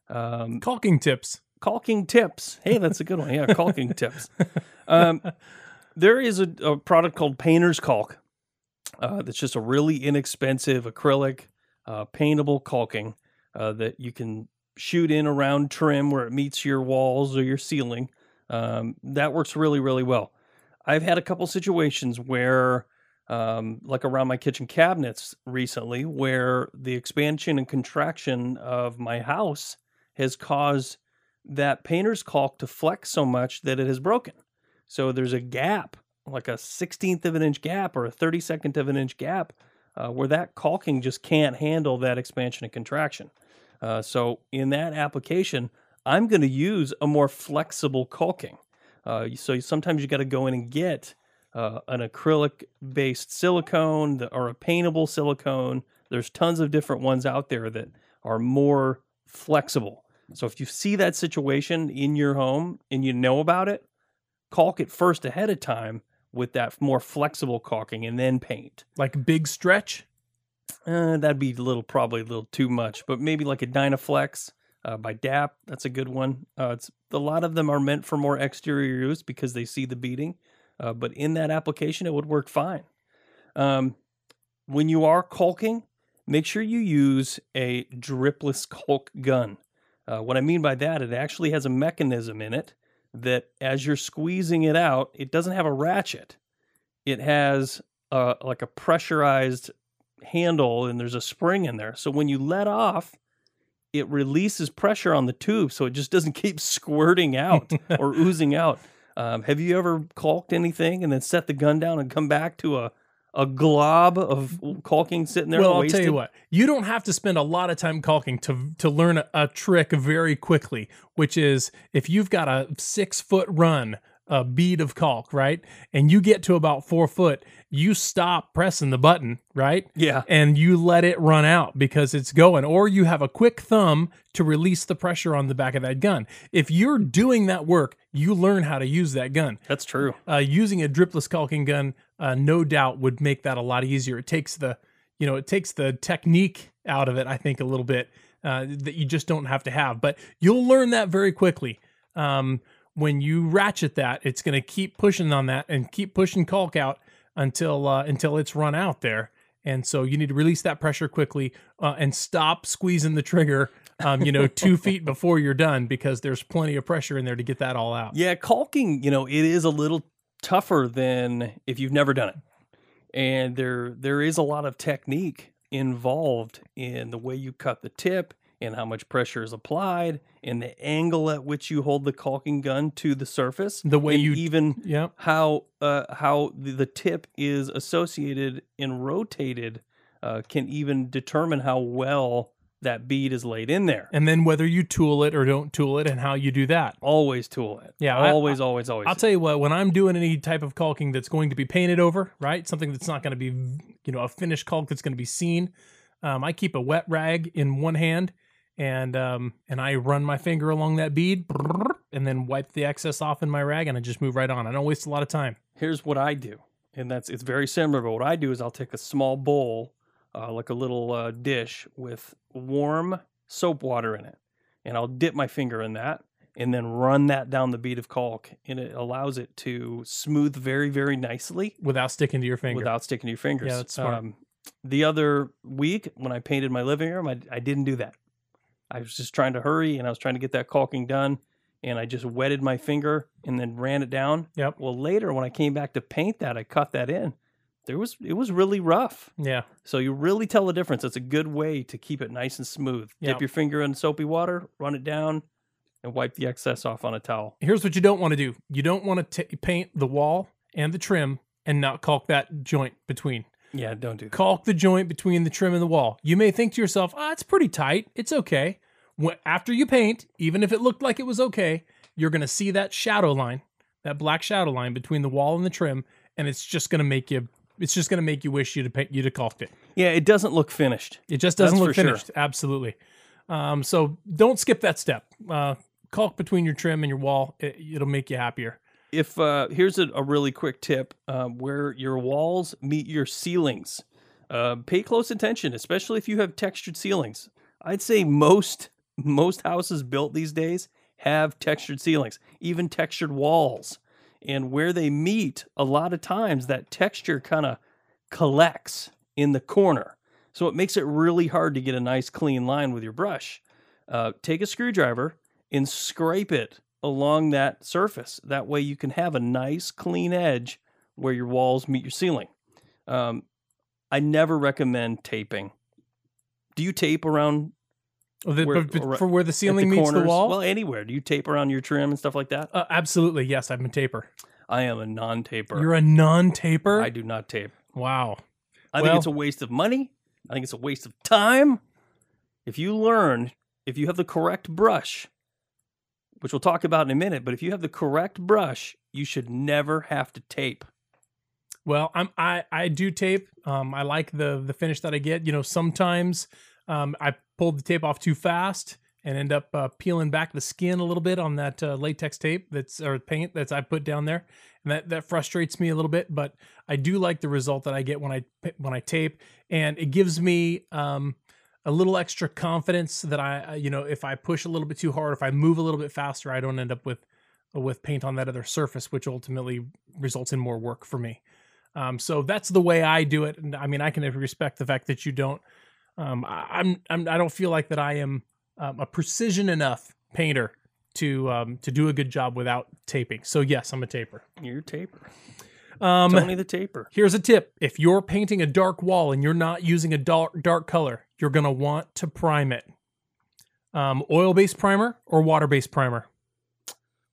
Um, caulking tips. Caulking tips. Hey, that's a good one. Yeah, caulking tips. Um, there is a, a product called Painter's Caulk. Uh, that's just a really inexpensive acrylic, uh, paintable caulking uh, that you can shoot in around trim where it meets your walls or your ceiling. Um, that works really, really well. I've had a couple situations where, um, like around my kitchen cabinets recently, where the expansion and contraction of my house has caused that painter's caulk to flex so much that it has broken. So there's a gap, like a sixteenth of an inch gap or a thirty-second of an inch gap, uh, where that caulking just can't handle that expansion and contraction. Uh, so in that application, I'm going to use a more flexible caulking. Uh, so sometimes you got to go in and get uh, an acrylic-based silicone that, or a paintable silicone. There's tons of different ones out there that are more flexible. So if you see that situation in your home and you know about it, caulk it first ahead of time with that more flexible caulking and then paint. Like big stretch? Uh, that'd be a little, probably a little too much, but maybe like a Dynaflex uh, by D A P. That's a good one. Uh, it's a lot of them are meant for more exterior use because they see the beading, uh, but in that application, it would work fine. Um, when you are caulking, make sure you use a dripless caulk gun. Uh, what I mean by that, it actually has a mechanism in it that as you're squeezing it out, it doesn't have a ratchet. It has uh, like a pressurized handle and there's a spring in there. So when you let off, it releases pressure on the tube so it just doesn't keep squirting out or oozing out. Um, have you ever caulked anything and then set the gun down and come back to a A glob of caulking sitting there? Well, I'll tell you what. You don't have to spend a lot of time caulking to to learn a, a trick very quickly, which is if you've got a six-foot run, a bead of caulk, right? And you get to about four foot, you stop pressing the button, right? Yeah. And you let it run out because it's going. Or you have a quick thumb to release the pressure on the back of that gun. If you're doing that work, you learn how to use that gun. That's true. Uh, using a dripless caulking gun, Uh, no doubt would make that a lot easier. It takes the, you know, it takes the technique out of it, I think, a little bit uh, that you just don't have to have. But you'll learn that very quickly. Um, when you ratchet that, it's going to keep pushing on that and keep pushing caulk out until uh, until it's run out there. And so you need to release that pressure quickly uh, and stop squeezing the trigger, um, you know, two feet before you're done because there's plenty of pressure in there to get that all out. Yeah, caulking, you know, it is a little tougher than if you've never done it. And there there is a lot of technique involved in the way you cut the tip and how much pressure is applied and the angle at which you hold the caulking gun to the surface. The way you even yeah. how uh, how the tip is associated and rotated uh, can even determine how well that bead is laid in there. And then whether you tool it or don't tool it and how you do that. Always tool it. Yeah. Always, I, I, always, always. I'll tell you what, when I'm doing any type of caulking that's going to be painted over, right? Something that's not going to be, you know, a finished caulk that's going to be seen. Um, I keep a wet rag in one hand and um, and I run my finger along that bead and then wipe the excess off in my rag and I just move right on. I don't waste a lot of time. Here's what I do. And that's, it's very similar, but what I do is I'll take a small bowl, Uh, like a little uh, dish with warm soap water in it. And I'll dip my finger in that and then run that down the bead of caulk. And it allows it to smooth very, very nicely. Without sticking to your finger. Without sticking to your fingers. Yeah, that's smart. Um, the other week when I painted my living room, I, I didn't do that. I was just trying to hurry and I was trying to get that caulking done. And I just wetted my finger and then ran it down. Yep. Well, later when I came back to paint that, I cut that in. There was it was really rough. Yeah. So you really tell the difference. It's a good way to keep it nice and smooth. Yep. Dip your finger in soapy water, run it down, and wipe the excess off on a towel. Here's what you don't want to do. You don't want to t- paint the wall and the trim and not caulk that joint between. Yeah, don't do that. Caulk the joint between the trim and the wall. You may think to yourself, ah, oh, it's pretty tight. It's okay. After you paint, even if it looked like it was okay, you're going to see that shadow line, that black shadow line between the wall and the trim, and it's just going to make you... It's just going to make you wish you'd have, you'd have caulked it. Yeah, it doesn't look finished. It just doesn't That's look finished. Sure. Absolutely. Um, so don't skip that step. Uh, caulk between your trim and your wall. It, it'll make you happier. If uh, here's a, a really quick tip, uh, where your walls meet your ceilings. Uh, pay close attention, especially if you have textured ceilings. I'd say most most houses built these days have textured ceilings, even textured walls. And where they meet, a lot of times that texture kind of collects in the corner. So it makes it really hard to get a nice clean line with your brush. Uh, take a screwdriver and scrape it along that surface. That way you can have a nice clean edge where your walls meet your ceiling. Um, I never recommend taping. Do you tape around... The, where, but, but for where the ceiling the meets corners, the wall? Well, anywhere. Do you tape around your trim and stuff like that? Uh, absolutely, yes. I'm a taper. I am a non-taper. You're a non-taper? I do not tape. Wow. I well, think it's a waste of money. I think it's a waste of time. If you learn, if you have the correct brush, which we'll talk about in a minute, but if you have the correct brush, you should never have to tape. Well, I'm, I, I do tape. Um, I like the, the finish that I get. You know, sometimes... Um, I pulled the tape off too fast and end up uh, peeling back the skin a little bit on that uh, latex tape that's or paint that's I put down there, and that, that frustrates me a little bit. But I do like the result that I get when I when I tape, and it gives me um, a little extra confidence that I you know if I push a little bit too hard, if I move a little bit faster, I don't end up with with paint on that other surface, which ultimately results in more work for me. Um, so that's the way I do it, and I mean I can respect the fact that you don't. Um, I'm, I'm, I don't feel like that I am um, a precision enough painter to, um, to do a good job without taping. So yes, I'm a taper. You're a taper. Um, Tony the taper. Here's a tip. If you're painting a dark wall and you're not using a dark, dark color, you're going to want to prime it. Um, oil-based primer or water-based primer?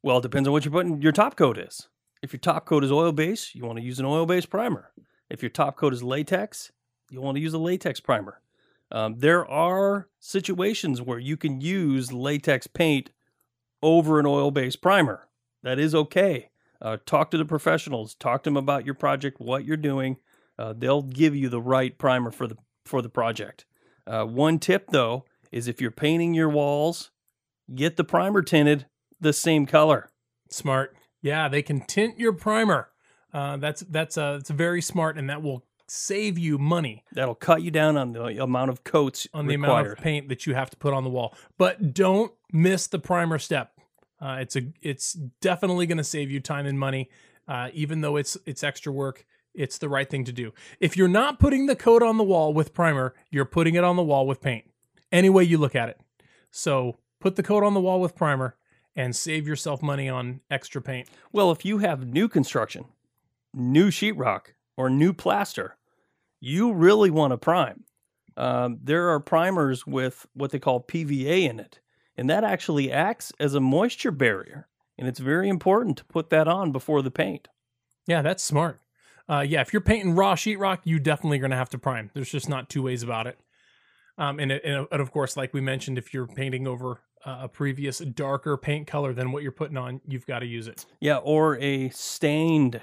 Well, it depends on what you're putting. Your top coat is. If your top coat is oil-based, you want to use an oil-based primer. If your top coat is latex, you want to use a latex primer. Um, there are situations where you can use latex paint over an oil-based primer. That is okay. Uh, talk to the professionals. Talk to them about your project, what you're doing. Uh, they'll give you the right primer for the for the project. Uh, one tip, though, is if you're painting your walls, get the primer tinted the same color. Smart. Yeah, they can tint your primer. Uh, that's that's uh, it's very smart, and that will save you money. That'll cut you down on the amount of coats on the required. Amount of paint that you have to put on the wall. But don't miss the primer step. Uh, it's a it's definitely going to save you time and money. Uh, even though it's it's extra work, it's the right thing to do. If you're not putting the coat on the wall with primer, you're putting it on the wall with paint. Any way you look at it. So put the coat on the wall with primer and save yourself money on extra paint. Well, if you have new construction, new sheetrock, or new plaster, you really want to prime. um, there are primers with what they call P V A in it, and that actually acts as a moisture barrier, and it's very important to put that on before the paint. Yeah, that's smart. Uh, yeah, if you're painting raw sheetrock, you definitely are going to have to prime. There's just not two ways about it. Um, and, and, and of course, like we mentioned, if you're painting over a previous darker paint color than what you're putting on, you've got to use it. Yeah, or a stained.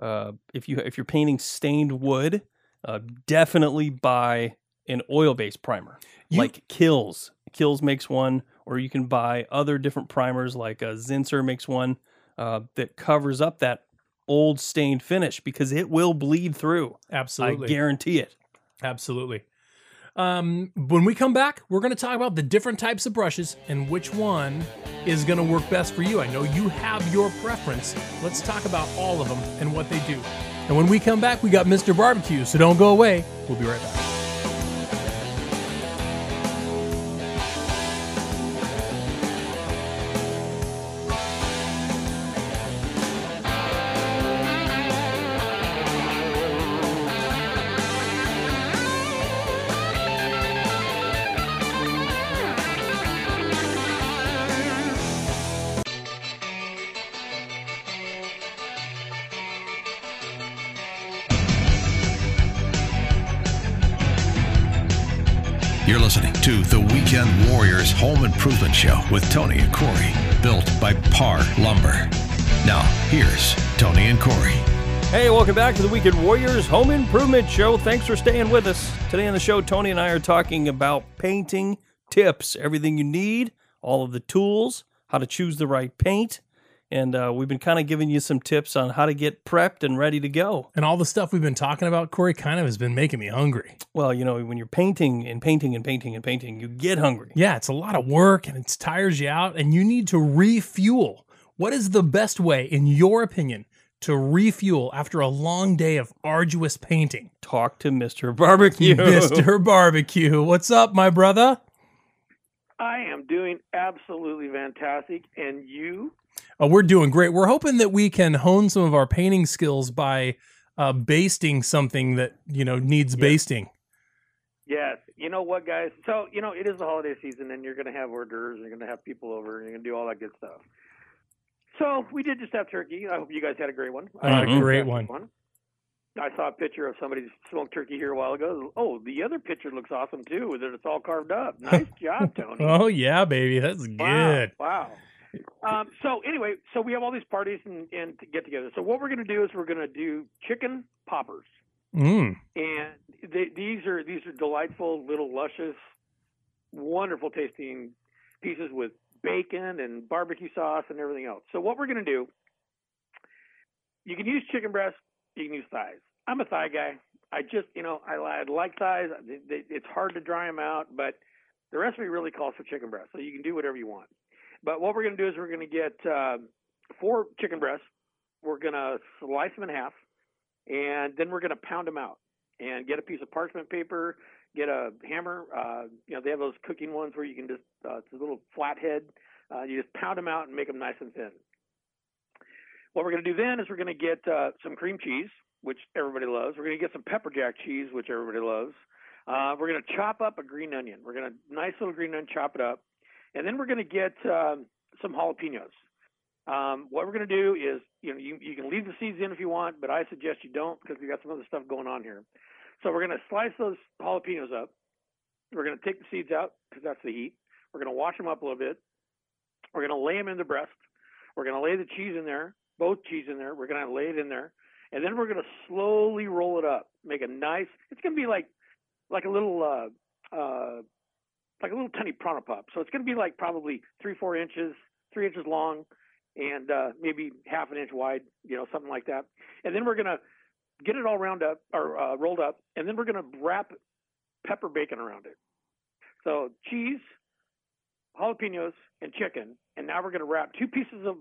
Uh, if you if you're painting stained wood, uh, definitely buy an oil-based primer you... like Kilz. Kilz makes one, or you can buy other different primers like uh, Zinsser makes one uh, that covers up that old stained finish because it will bleed through. Absolutely, I guarantee it. Absolutely. Um, when we come back, we're going to talk about the different types of brushes and which one is going to work best for you. I know you have your preference. Let's talk about all of them and what they do. And when we come back, we got Mister Barbecue, so don't go away. We'll be right back. To the Weekend Warriors Home Improvement Show with Tony and Corey, built by Parr Lumber. Now, here's Tony and Corey. Hey, welcome back to the Weekend Warriors Home Improvement Show. Thanks for staying with us. Today on the show, Tony and I are talking about painting tips, everything you need, all of the tools, how to choose the right paint, and uh, we've been kind of giving you some tips on how to get prepped and ready to go. And all the stuff we've been talking about, Corey, kind of has been making me hungry. Well, you know, when you're painting and painting and painting and painting, you get hungry. Yeah, it's a lot of work and it tires you out and you need to refuel. What is the best way, in your opinion, to refuel after a long day of arduous painting? Talk to Mister Barbecue. Mister Barbecue. What's up, my brother? I am doing absolutely fantastic. And you? Uh, we're doing great. We're hoping that we can hone some of our painting skills by uh, basting something that, you know, needs yes. basting. Yes. You know what, guys? So, you know, it is the holiday season, and you're going to have hors d'oeuvres, and you're going to have people over, and you're going to do all that good stuff. So we did just have turkey. I hope you guys had a great one. Uh, I had a great one. one. I saw a picture of somebody smoked turkey here a while ago. Oh, the other picture looks awesome, too, that it's all carved up. Nice job, Tony. Oh, yeah, baby. That's wow. good. Wow. Um, so anyway, so we have all these parties and, and get together. So what we're going to do is we're going to do chicken poppers. Mm. And they, these are, these are delightful, little luscious, wonderful tasting pieces with bacon and barbecue sauce and everything else. So what we're going to do, you can use chicken breast, you can use thighs. I'm a thigh guy. I just, you know, I, I like thighs. It's hard to dry them out, but the recipe really calls for chicken breast. So you can do whatever you want. But what we're going to do is we're going to get uh, four chicken breasts. We're going to slice them in half, and then we're going to pound them out and get a piece of parchment paper, get a hammer. Uh, you know, they have those cooking ones where you can just uh, – it's a little flathead. Uh, you just pound them out and make them nice and thin. What we're going to do then is we're going to get uh, some cream cheese, which everybody loves. We're going to get some pepper jack cheese, which everybody loves. Uh, we're going to chop up a green onion. We're going to – nice little green onion, chop it up. And then we're going to get um, some jalapenos. Um, what we're going to do is, you know, you, you can leave the seeds in if you want, but I suggest you don't because we've got some other stuff going on here. So we're going to slice those jalapenos up. We're going to take the seeds out because that's the heat. We're going to wash them up a little bit. We're going to lay them in the breast. We're going to lay the cheese in there, both cheese in there. We're going to lay it in there. And then we're going to slowly roll it up, make a nice – it's going to be like like a little uh, – uh, like a little tiny prana pup. So it's going to be like probably three, four inches, three inches long, and uh, maybe half an inch wide, you know, something like that. And then we're going to get it all round up or uh, rolled up, and then we're going to wrap pepper bacon around it. So cheese, jalapenos, and chicken. And now we're going to wrap two pieces of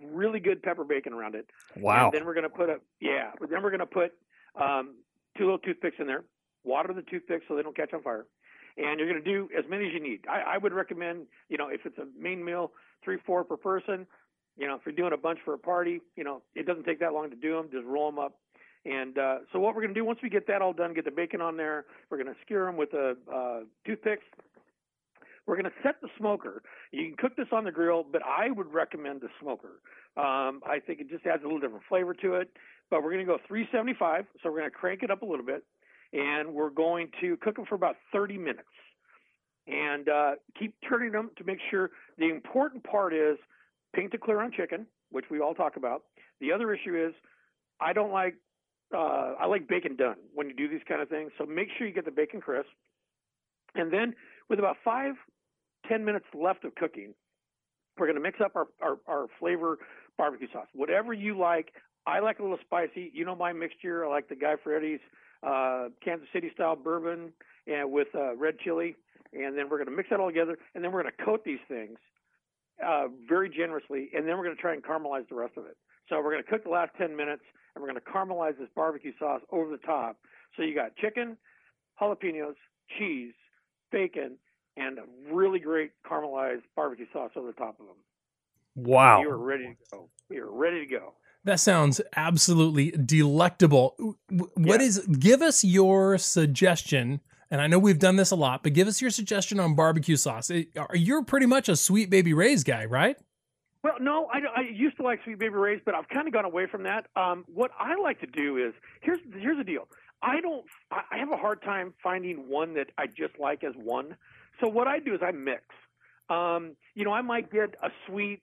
really good pepper bacon around it. Wow. And then we're going to put a, yeah, but then we're going to put um, two little toothpicks in there, water the toothpicks so they don't catch on fire. And you're going to do as many as you need. I, I would recommend, you know, if it's a main meal, three, four per person. You know, if you're doing a bunch for a party, you know, it doesn't take that long to do them. Just roll them up And uh, so what we're going to do, once we get that all done, get the bacon on there, we're going to skewer them with a uh, toothpicks. We're going to set the smoker. You can cook this on the grill, but I would recommend the smoker. Um, I think it just adds a little different flavor to it. But we're going to go three seventy-five, so we're going to crank it up a little bit. And we're going to cook them for about thirty minutes. And uh, keep turning them to make sure. The important part is pink to clear on chicken, which we all talk about. The other issue is I don't like Uh, I like bacon done when you do these kind of things. So make sure you get the bacon crisp. And then with about five, ten minutes left of cooking, we're going to mix up our, our, our flavor barbecue sauce. Whatever you like. I like a little spicy. You know my mixture. I like the Guy Fieri's uh, Kansas City style bourbon and with uh, red chili. And then we're going to mix that all together. And then we're going to coat these things uh, very generously. And then we're going to try and caramelize the rest of it. So we're going to cook the last ten minutes, and we're going to caramelize this barbecue sauce over the top. So you got chicken, jalapenos, cheese, bacon, and a really great caramelized barbecue sauce over the top of them. Wow. You're ready to go. You're ready to go. That sounds absolutely delectable. What yeah. is, give us your suggestion, and I know we've done this a lot, but give us your suggestion on barbecue sauce. You're pretty much a Sweet Baby Ray's guy, right? Well, no, I, I used to like Sweet Baby Ray's, but I've kind of gone away from that. Um, what I like to do is, here's here's the deal. I don't, I have a hard time finding one that I just like as one. So what I do is I mix. Um, you know, I might get a sweet,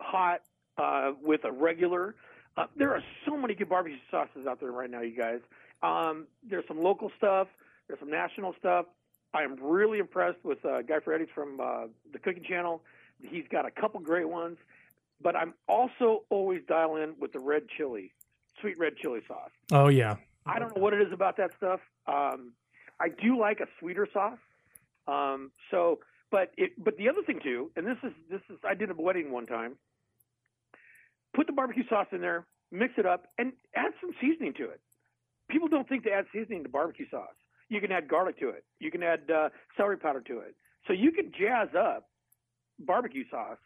hot uh, with a regular. Uh, there are so many good barbecue sauces out there right now, you guys. Um, there's some local stuff. There's some national stuff. I am really impressed with uh, Guy Fieri's from uh, the Cooking Channel. He's got a couple great ones. But I'm also always dial in with the red chili, sweet red chili sauce. Oh, yeah. I don't know what it is about that stuff. Um, I do like a sweeter sauce. Um, so, but it, but the other thing too, and this is this is I did a wedding one time. Put the barbecue sauce in there, mix it up, and add some seasoning to it. People don't think to add seasoning to barbecue sauce. You can add garlic to it. You can add uh, celery powder to it. So you can jazz up barbecue sauce.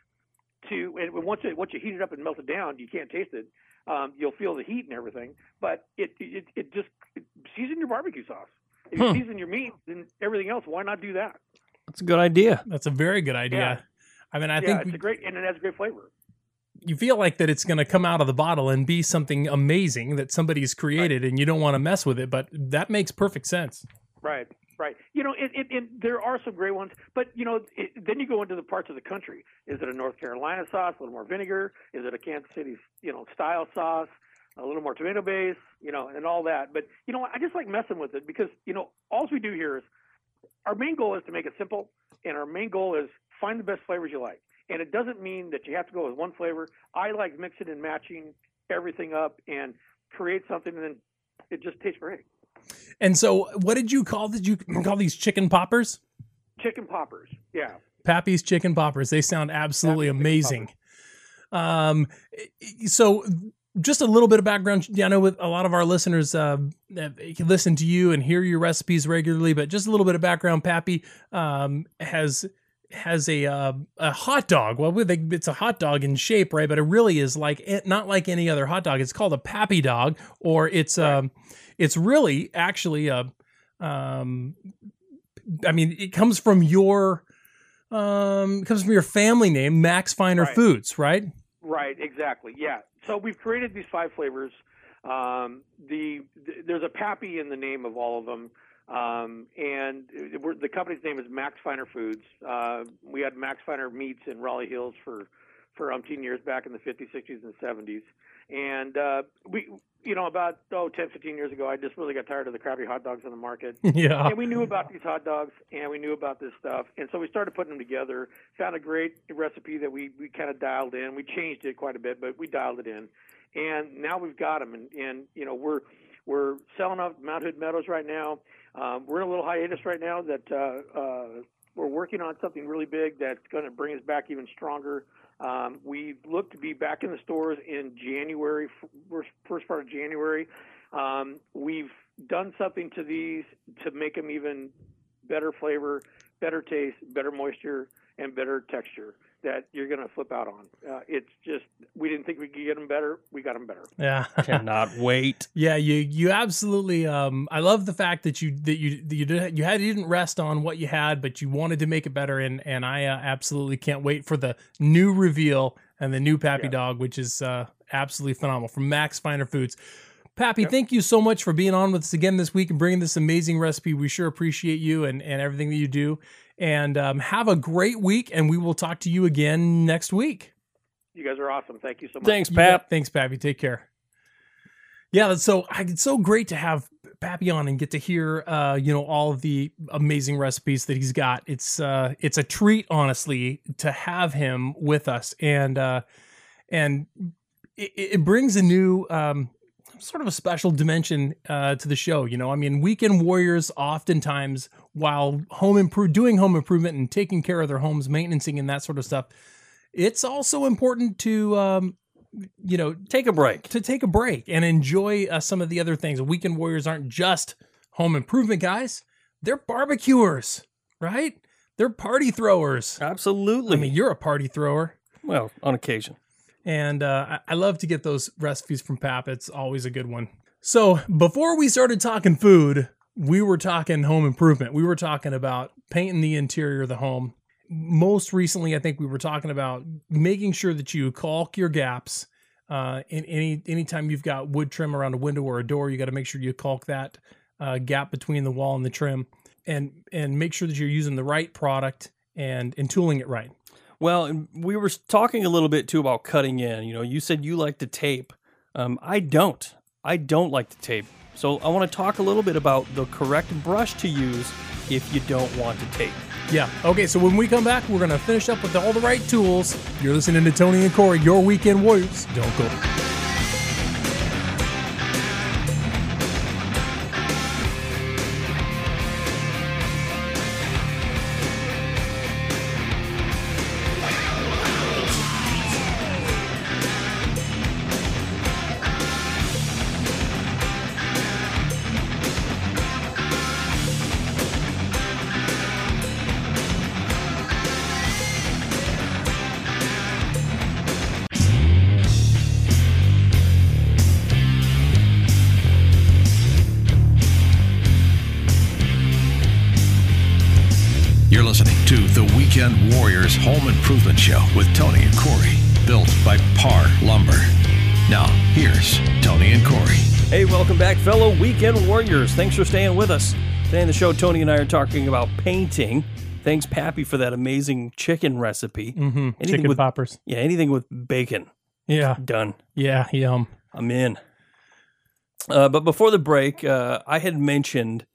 To and once it, once you heat it up and melt it down, you can't taste it. Um, you'll feel the heat and everything, but it it, it just it season your barbecue sauce. If huh. you season your meat and everything else, why not do that? That's a good idea. That's a very good idea. Yeah. I mean, I yeah, think it's we, a great and it has great flavor. You feel like that it's going to come out of the bottle and be something amazing that somebody's created, right. and you don't want to mess with it. But that makes perfect sense. Right. Right. You know, it, it, it, there are some great ones, but, you know, it, then you go into the parts of the country. Is it a North Carolina sauce, a little more vinegar? Is it a Kansas City, you know, style sauce, a little more tomato base, you know, and all that. But, you know, I just like messing with it because, you know, all we do here is our main goal is to make it simple, and our main goal is find the best flavors you like. And it doesn't mean that you have to go with one flavor. I like mixing and matching everything up and create something, and then it just tastes great. And so, what did you call? Did you call these chicken poppers? Chicken poppers, yeah. Pappy's chicken poppers. They sound absolutely Pappy's amazing. Um, so, just a little bit of background. I know with a lot of our listeners uh, listen to you and hear your recipes regularly, but just a little bit of background. Pappy um, has has a uh, a hot dog. Well, it's a hot dog in shape, right? But it really is like not like any other hot dog. It's called a Pappy dog, or it's right. um. It's really actually, a, um, I mean, it comes from your, um, it comes from your family name, Max Finer right. Foods, right? Right, exactly. Yeah. So we've created these five flavors. Um, the, the there's a Pappy in the name of all of them, um, and it, we're, the company's name is Max Finer Foods. Uh, we had Max Finer Meats in Raleigh Hills for for umpteen years back in the fifties, sixties, and seventies, and uh, we. You know, about, oh, ten, fifteen years ago, I just really got tired of the crappy hot dogs on the market. Yeah. And we knew about these hot dogs, and we knew about this stuff. And so we started putting them together, found a great recipe that we, we kind of dialed in. We changed it quite a bit, but we dialed it in. And now we've got them. And, and you know, we're we're selling out Mount Hood Meadows right now. Um, we're in a little hiatus right now that uh, uh, we're working on something really big that's going to bring us back even stronger. Um, we look to be back in the stores in January, first part of January. Um, we've done something to these to make them even better flavor, better taste, better moisture, and better texture that you're going to flip out on. Uh, it's just, we didn't think we could get them better. We got them better. Yeah. Cannot wait. Yeah. You, you absolutely, um, I love the fact that you, that you, that you, did, you had, you didn't rest on what you had, but you wanted to make it better. And, and I uh, absolutely can't wait for the new reveal and the new Pappy yeah. Dog, which is uh, absolutely phenomenal from Max Finer Foods. Pappy, yep. Thank you so much for being on with us again this week and bringing this amazing recipe. We sure appreciate you and, and everything that you do. And um, have a great week, and we will talk to you again next week. You guys are awesome. Thank you so much. Thanks, Pap. Yeah, thanks, Pappy. Take care. Yeah, that's so it's so great to have Pappy on and get to hear uh, you know, all of the amazing recipes that he's got. It's uh, it's a treat, honestly, to have him with us, and uh, and it, it brings a new. Um, sort of a special dimension uh, to the show. You know, I mean, weekend warriors oftentimes, while home improve, doing home improvement and taking care of their homes, maintaining and that sort of stuff, it's also important to, um, you know, take a break, to take a break and enjoy uh, some of the other things. Weekend warriors aren't just home improvement guys. They're barbecuers, right? They're party throwers. Absolutely. I mean, you're a party thrower. Well, on occasion. And uh, I love to get those recipes from Pap. It's always a good one. So before we started talking food, we were talking home improvement. We were talking about painting the interior of the home. Most recently, I think we were talking about making sure that you caulk your gaps. Uh, in any anytime you've got wood trim around a window or a door, you got to make sure you caulk that uh, gap between the wall and the trim, and and make sure that you're using the right product and and tooling it right. Well, we were talking a little bit, too, about cutting in. You know, you said you like to tape. Um, I don't. I don't like to tape. So I want to talk a little bit about the correct brush to use if you don't want to tape. Yeah. Okay, so when we come back, we're going to finish up with all the right tools. You're listening to Tony and Corey, your Weekend Warriors. Don't go. Weekend Warriors Home Improvement Show with Tony and Corey, built by Parr Lumber. Now, here's Tony and Corey. Hey, welcome back, fellow Weekend Warriors. Thanks for staying with us. Today on the show, Tony and I are talking about painting. Thanks, Pappy, for that amazing chicken recipe. Mm-hmm. Anything chicken with, poppers. Yeah, anything with bacon. Yeah. Done. Yeah, yum. I'm in. Uh, but before the break, uh, I had mentioned...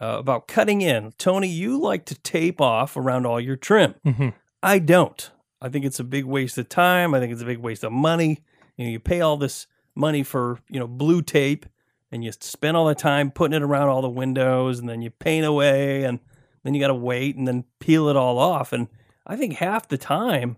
Uh, about cutting in. Tony, you like to tape off around all your trim. Mm-hmm. I don't. I think it's a big waste of time. I think it's a big waste of money. You know, you pay all this money for, you know, blue tape, and you spend all the time putting it around all the windows, and then you paint away, and then you got to wait and then peel it all off. And I think half the time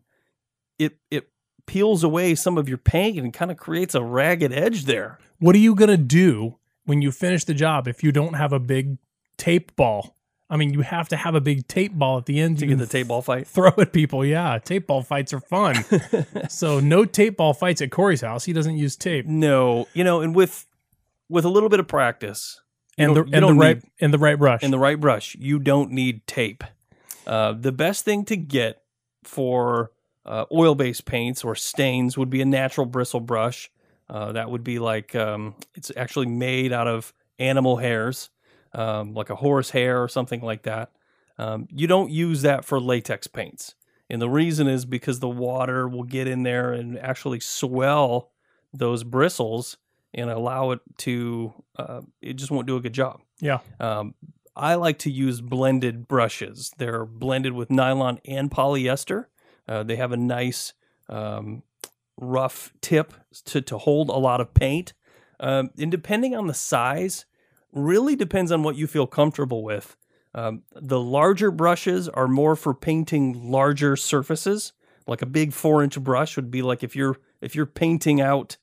it it peels away some of your paint and kind of creates a ragged edge there. What are you going to do when you finish the job if you don't have a big tape ball? I mean, you have to have a big tape ball at the end to get the tape ball fight. Throw at people, yeah. Tape ball fights are fun. So no tape ball fights at Corey's house. He doesn't use tape. No, you know, and with with a little bit of practice and the, and the right need, and the right brush and the right brush, you don't need tape. Uh, the best thing to get for uh, oil-based paints or stains would be a natural bristle brush. Uh, that would be like um, it's actually made out of animal hairs. Um, like a horse hair or something like that. Um, you don't use that for latex paints. And the reason is because the water will get in there and actually swell those bristles and allow it to, uh, it just won't do a good job. Yeah. Um, I like to use blended brushes. They're blended with nylon and polyester. Uh, they have a nice um, rough tip to, to hold a lot of paint. Um, and depending on the size, really depends on what you feel comfortable with. Um, the larger brushes are more for painting larger surfaces. Like a big four-inch brush would be like if you're if you're painting out,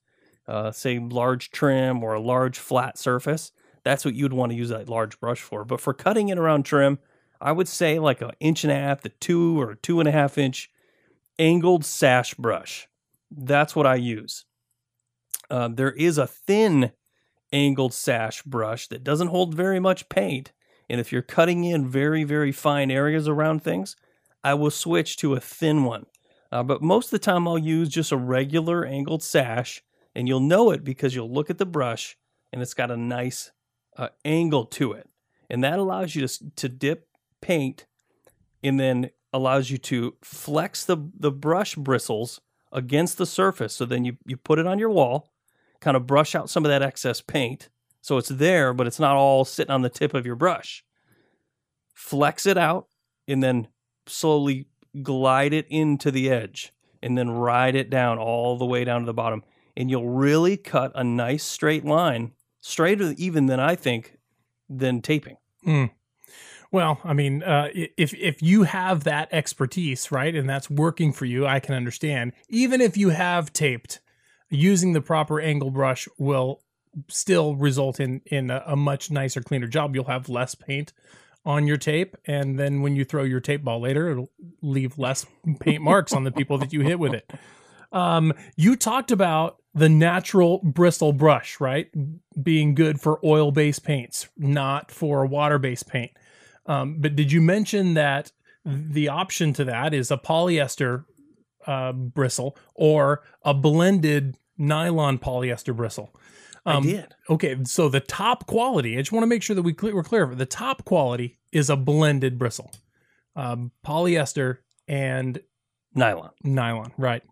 uh, say, large trim or a large flat surface. That's what you'd want to use that large brush for. But for cutting in around trim, I would say like an inch and a half to two or two and a half inch angled sash brush. That's what I use. Uh, there is a thin angled sash brush that doesn't hold very much paint. And if you're cutting in very, very fine areas around things, I will switch to a thin one. Uh, but most of the time I'll use just a regular angled sash, and you'll know it because you'll look at the brush and it's got a nice uh, angle to it. And that allows you to, to dip paint and then allows you to flex the, the brush bristles against the surface. So then you, you put it on your wall, kind of brush out some of that excess paint. So it's there, but it's not all sitting on the tip of your brush. Flex it out and then slowly glide it into the edge and then ride it down all the way down to the bottom. And you'll really cut a nice straight line, straighter even than I think, than taping. Mm. Well, I mean, uh, if if you have that expertise, right, and that's working for you, I can understand. Even if you have taped, using the proper angle brush will still result in, in a, a much nicer, cleaner job. You'll have less paint on your tape, and then when you throw your tape ball later, it'll leave less paint marks on the people that you hit with it. Um, you talked about the natural bristle brush, right? Being good for oil-based paints, not for water-based paint. Um, but did you mention that the option to that is a polyester uh, bristle or a blended nylon polyester bristle? Um, I did. Okay, so the top quality, I just want to make sure that we cl- we're clear. The top quality is a blended bristle, um, polyester and nylon. Nylon, right.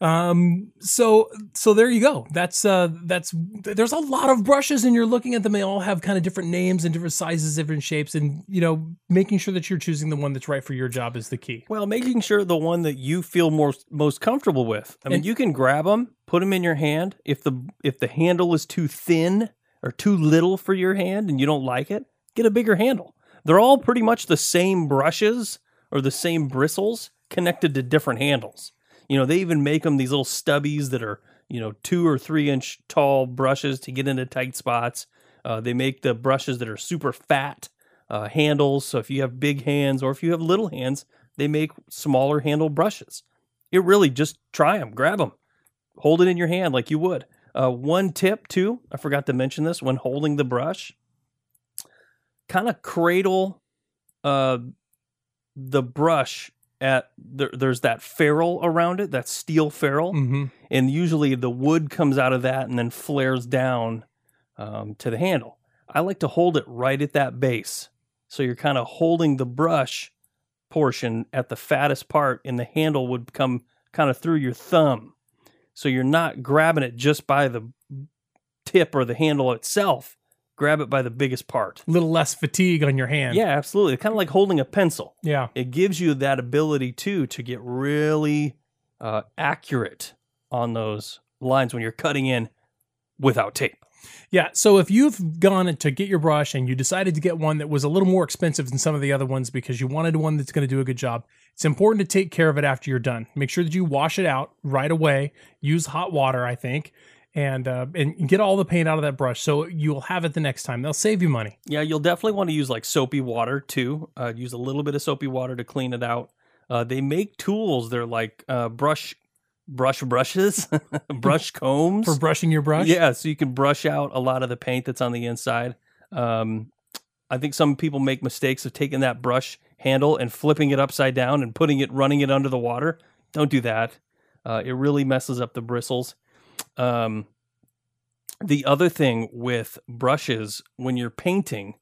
Um, so, so there you go. That's, uh, that's, there's a lot of brushes and you're looking at them. They all have kind of different names and different sizes, different shapes, and, you know, making sure that you're choosing the one that's right for your job is the key. Well, making sure the one that you feel more, most comfortable with. I mean, and you can grab them, put them in your hand. If the, if the handle is too thin or too little for your hand and you don't like it, get a bigger handle. They're all pretty much the same brushes or the same bristles connected to different handles. You know, they even make them these little stubbies that are, you know, two or three inch tall brushes to get into tight spots. Uh, they make the brushes that are super fat uh, handles. So if you have big hands or if you have little hands, they make smaller handle brushes. It really just try them, grab them, hold it in your hand like you would. Uh, one tip too, I forgot to mention this when holding the brush, kind of cradle uh, the brush at there, there's that ferrule around it, that steel ferrule. Mm-hmm. And usually the wood comes out of that and then flares down um, to the handle. I like to hold it right at that base. So you're kind of holding the brush portion at the fattest part and the handle would come kind of through your thumb. So you're not grabbing it just by the tip or the handle itself. Grab it by the biggest part. A little less fatigue on your hand. Yeah, absolutely. Kind of like holding a pencil. Yeah. It gives you that ability, too, to get really uh, accurate on those lines when you're cutting in without tape. Yeah, so if you've gone to get your brush and you decided to get one that was a little more expensive than some of the other ones because you wanted one that's going to do a good job, it's important to take care of it after you're done. Make sure that you wash it out right away. Use hot water, I think. And uh, and get all the paint out of that brush so you'll have it the next time. They'll save you money. Yeah, you'll definitely want to use like soapy water too. Uh, use a little bit of soapy water to clean it out. Uh, they make tools. They're like uh, brush brush brushes, brush combs. For brushing your brush? Yeah, so you can brush out a lot of the paint that's on the inside. Um, I think some people make mistakes of taking that brush handle and flipping it upside down and putting it, running it under the water. Don't do that. Uh, it really messes up the bristles. Um, the other thing with brushes, when you're painting,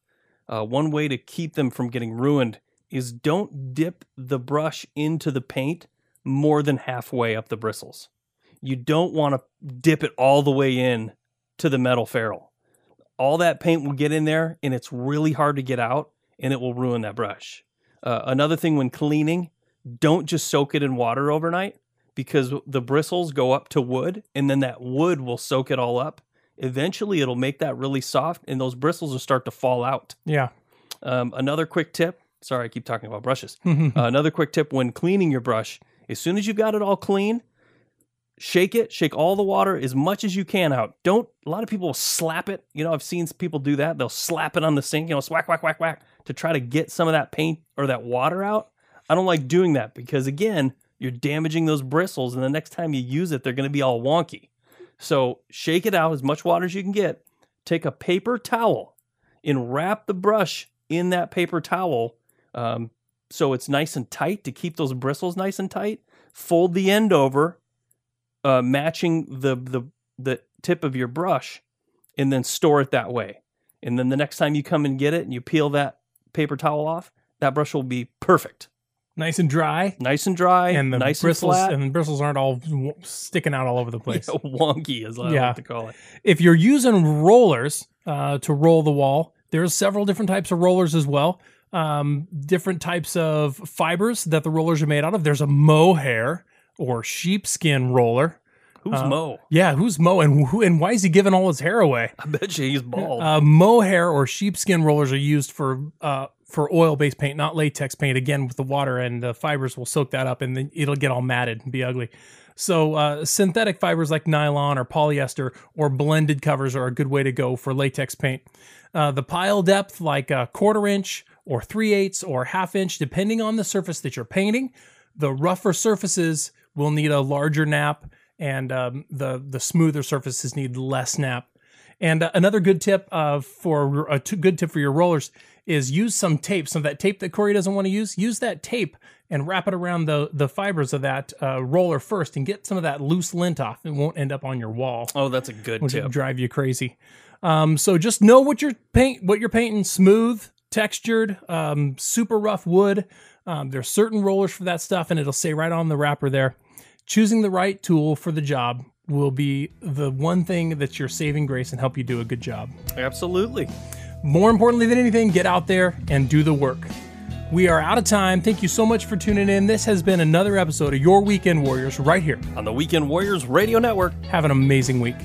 uh, one way to keep them from getting ruined is don't dip the brush into the paint more than halfway up the bristles. You don't want to dip it all the way in to the metal ferrule. All that paint will get in there and it's really hard to get out and it will ruin that brush. Uh, another thing when cleaning, don't just soak it in water overnight, because the bristles go up to wood and then that wood will soak it all up. Eventually it'll make that really soft and those bristles will start to fall out. Yeah. Um, another quick tip. Sorry, I keep talking about brushes. uh, another quick tip when cleaning your brush, as soon as you've got it all clean, shake it, shake all the water as much as you can out. Don't, a lot of people will slap it. You know, I've seen people do that. They'll slap it on the sink, you know, whack, whack, whack, whack. to try to get some of that paint or that water out, I don't like doing that because, again, you're damaging those bristles, and the next time you use it, they're going to be all wonky. So shake it out as much water as you can get. Take a paper towel and wrap the brush in that paper towel um, so it's nice and tight to keep those bristles nice and tight. Fold the end over, uh, matching the, the, the tip of your brush, and then store it that way. And then the next time you come and get it and you peel that paper towel off, that brush will be perfect. Nice and dry. Nice and dry. And the nice bristles and, and the bristles aren't all w- sticking out all over the place. Yeah, wonky is what yeah. I like to call it. If you're using rollers uh, to roll the wall, there's several different types of rollers as well. Um, different types of fibers that the rollers are made out of. There's a mohair or sheepskin roller. Who's uh, Mo? Yeah, who's Mo, and who, and why is he giving all his hair away? I bet you he's bald. Uh, mohair or sheepskin rollers are used for uh, for oil-based paint, not latex paint. Again, with the water and the fibers will soak that up, and then it'll get all matted and be ugly. So uh, synthetic fibers like nylon or polyester or blended covers are a good way to go for latex paint. Uh, the pile depth, like a quarter inch or three-eighths or half-inch, depending on the surface that you're painting. The rougher surfaces will need a larger nap, and um, the, the smoother surfaces need less nap. And uh, another good tip uh, for a t- good tip for your rollers is use some tape. Some of that tape that Corey doesn't want to use, use that tape and wrap it around the, the fibers of that uh, roller first and get some of that loose lint off. It won't end up on your wall. Oh, that's a good tip. It'll drive you crazy. Um, so just know what you're paint what you're painting: smooth, textured, um, super rough wood. Um, there's certain rollers for that stuff, and it'll say right on the wrapper there. Choosing the right tool for the job will be the one thing that's your saving grace and help you do a good job. Absolutely. More importantly than anything, get out there and do the work. We are out of time. Thank you so much for tuning in. This has been another episode of Your Weekend Warriors right here on the Weekend Warriors Radio Network. Have an amazing week.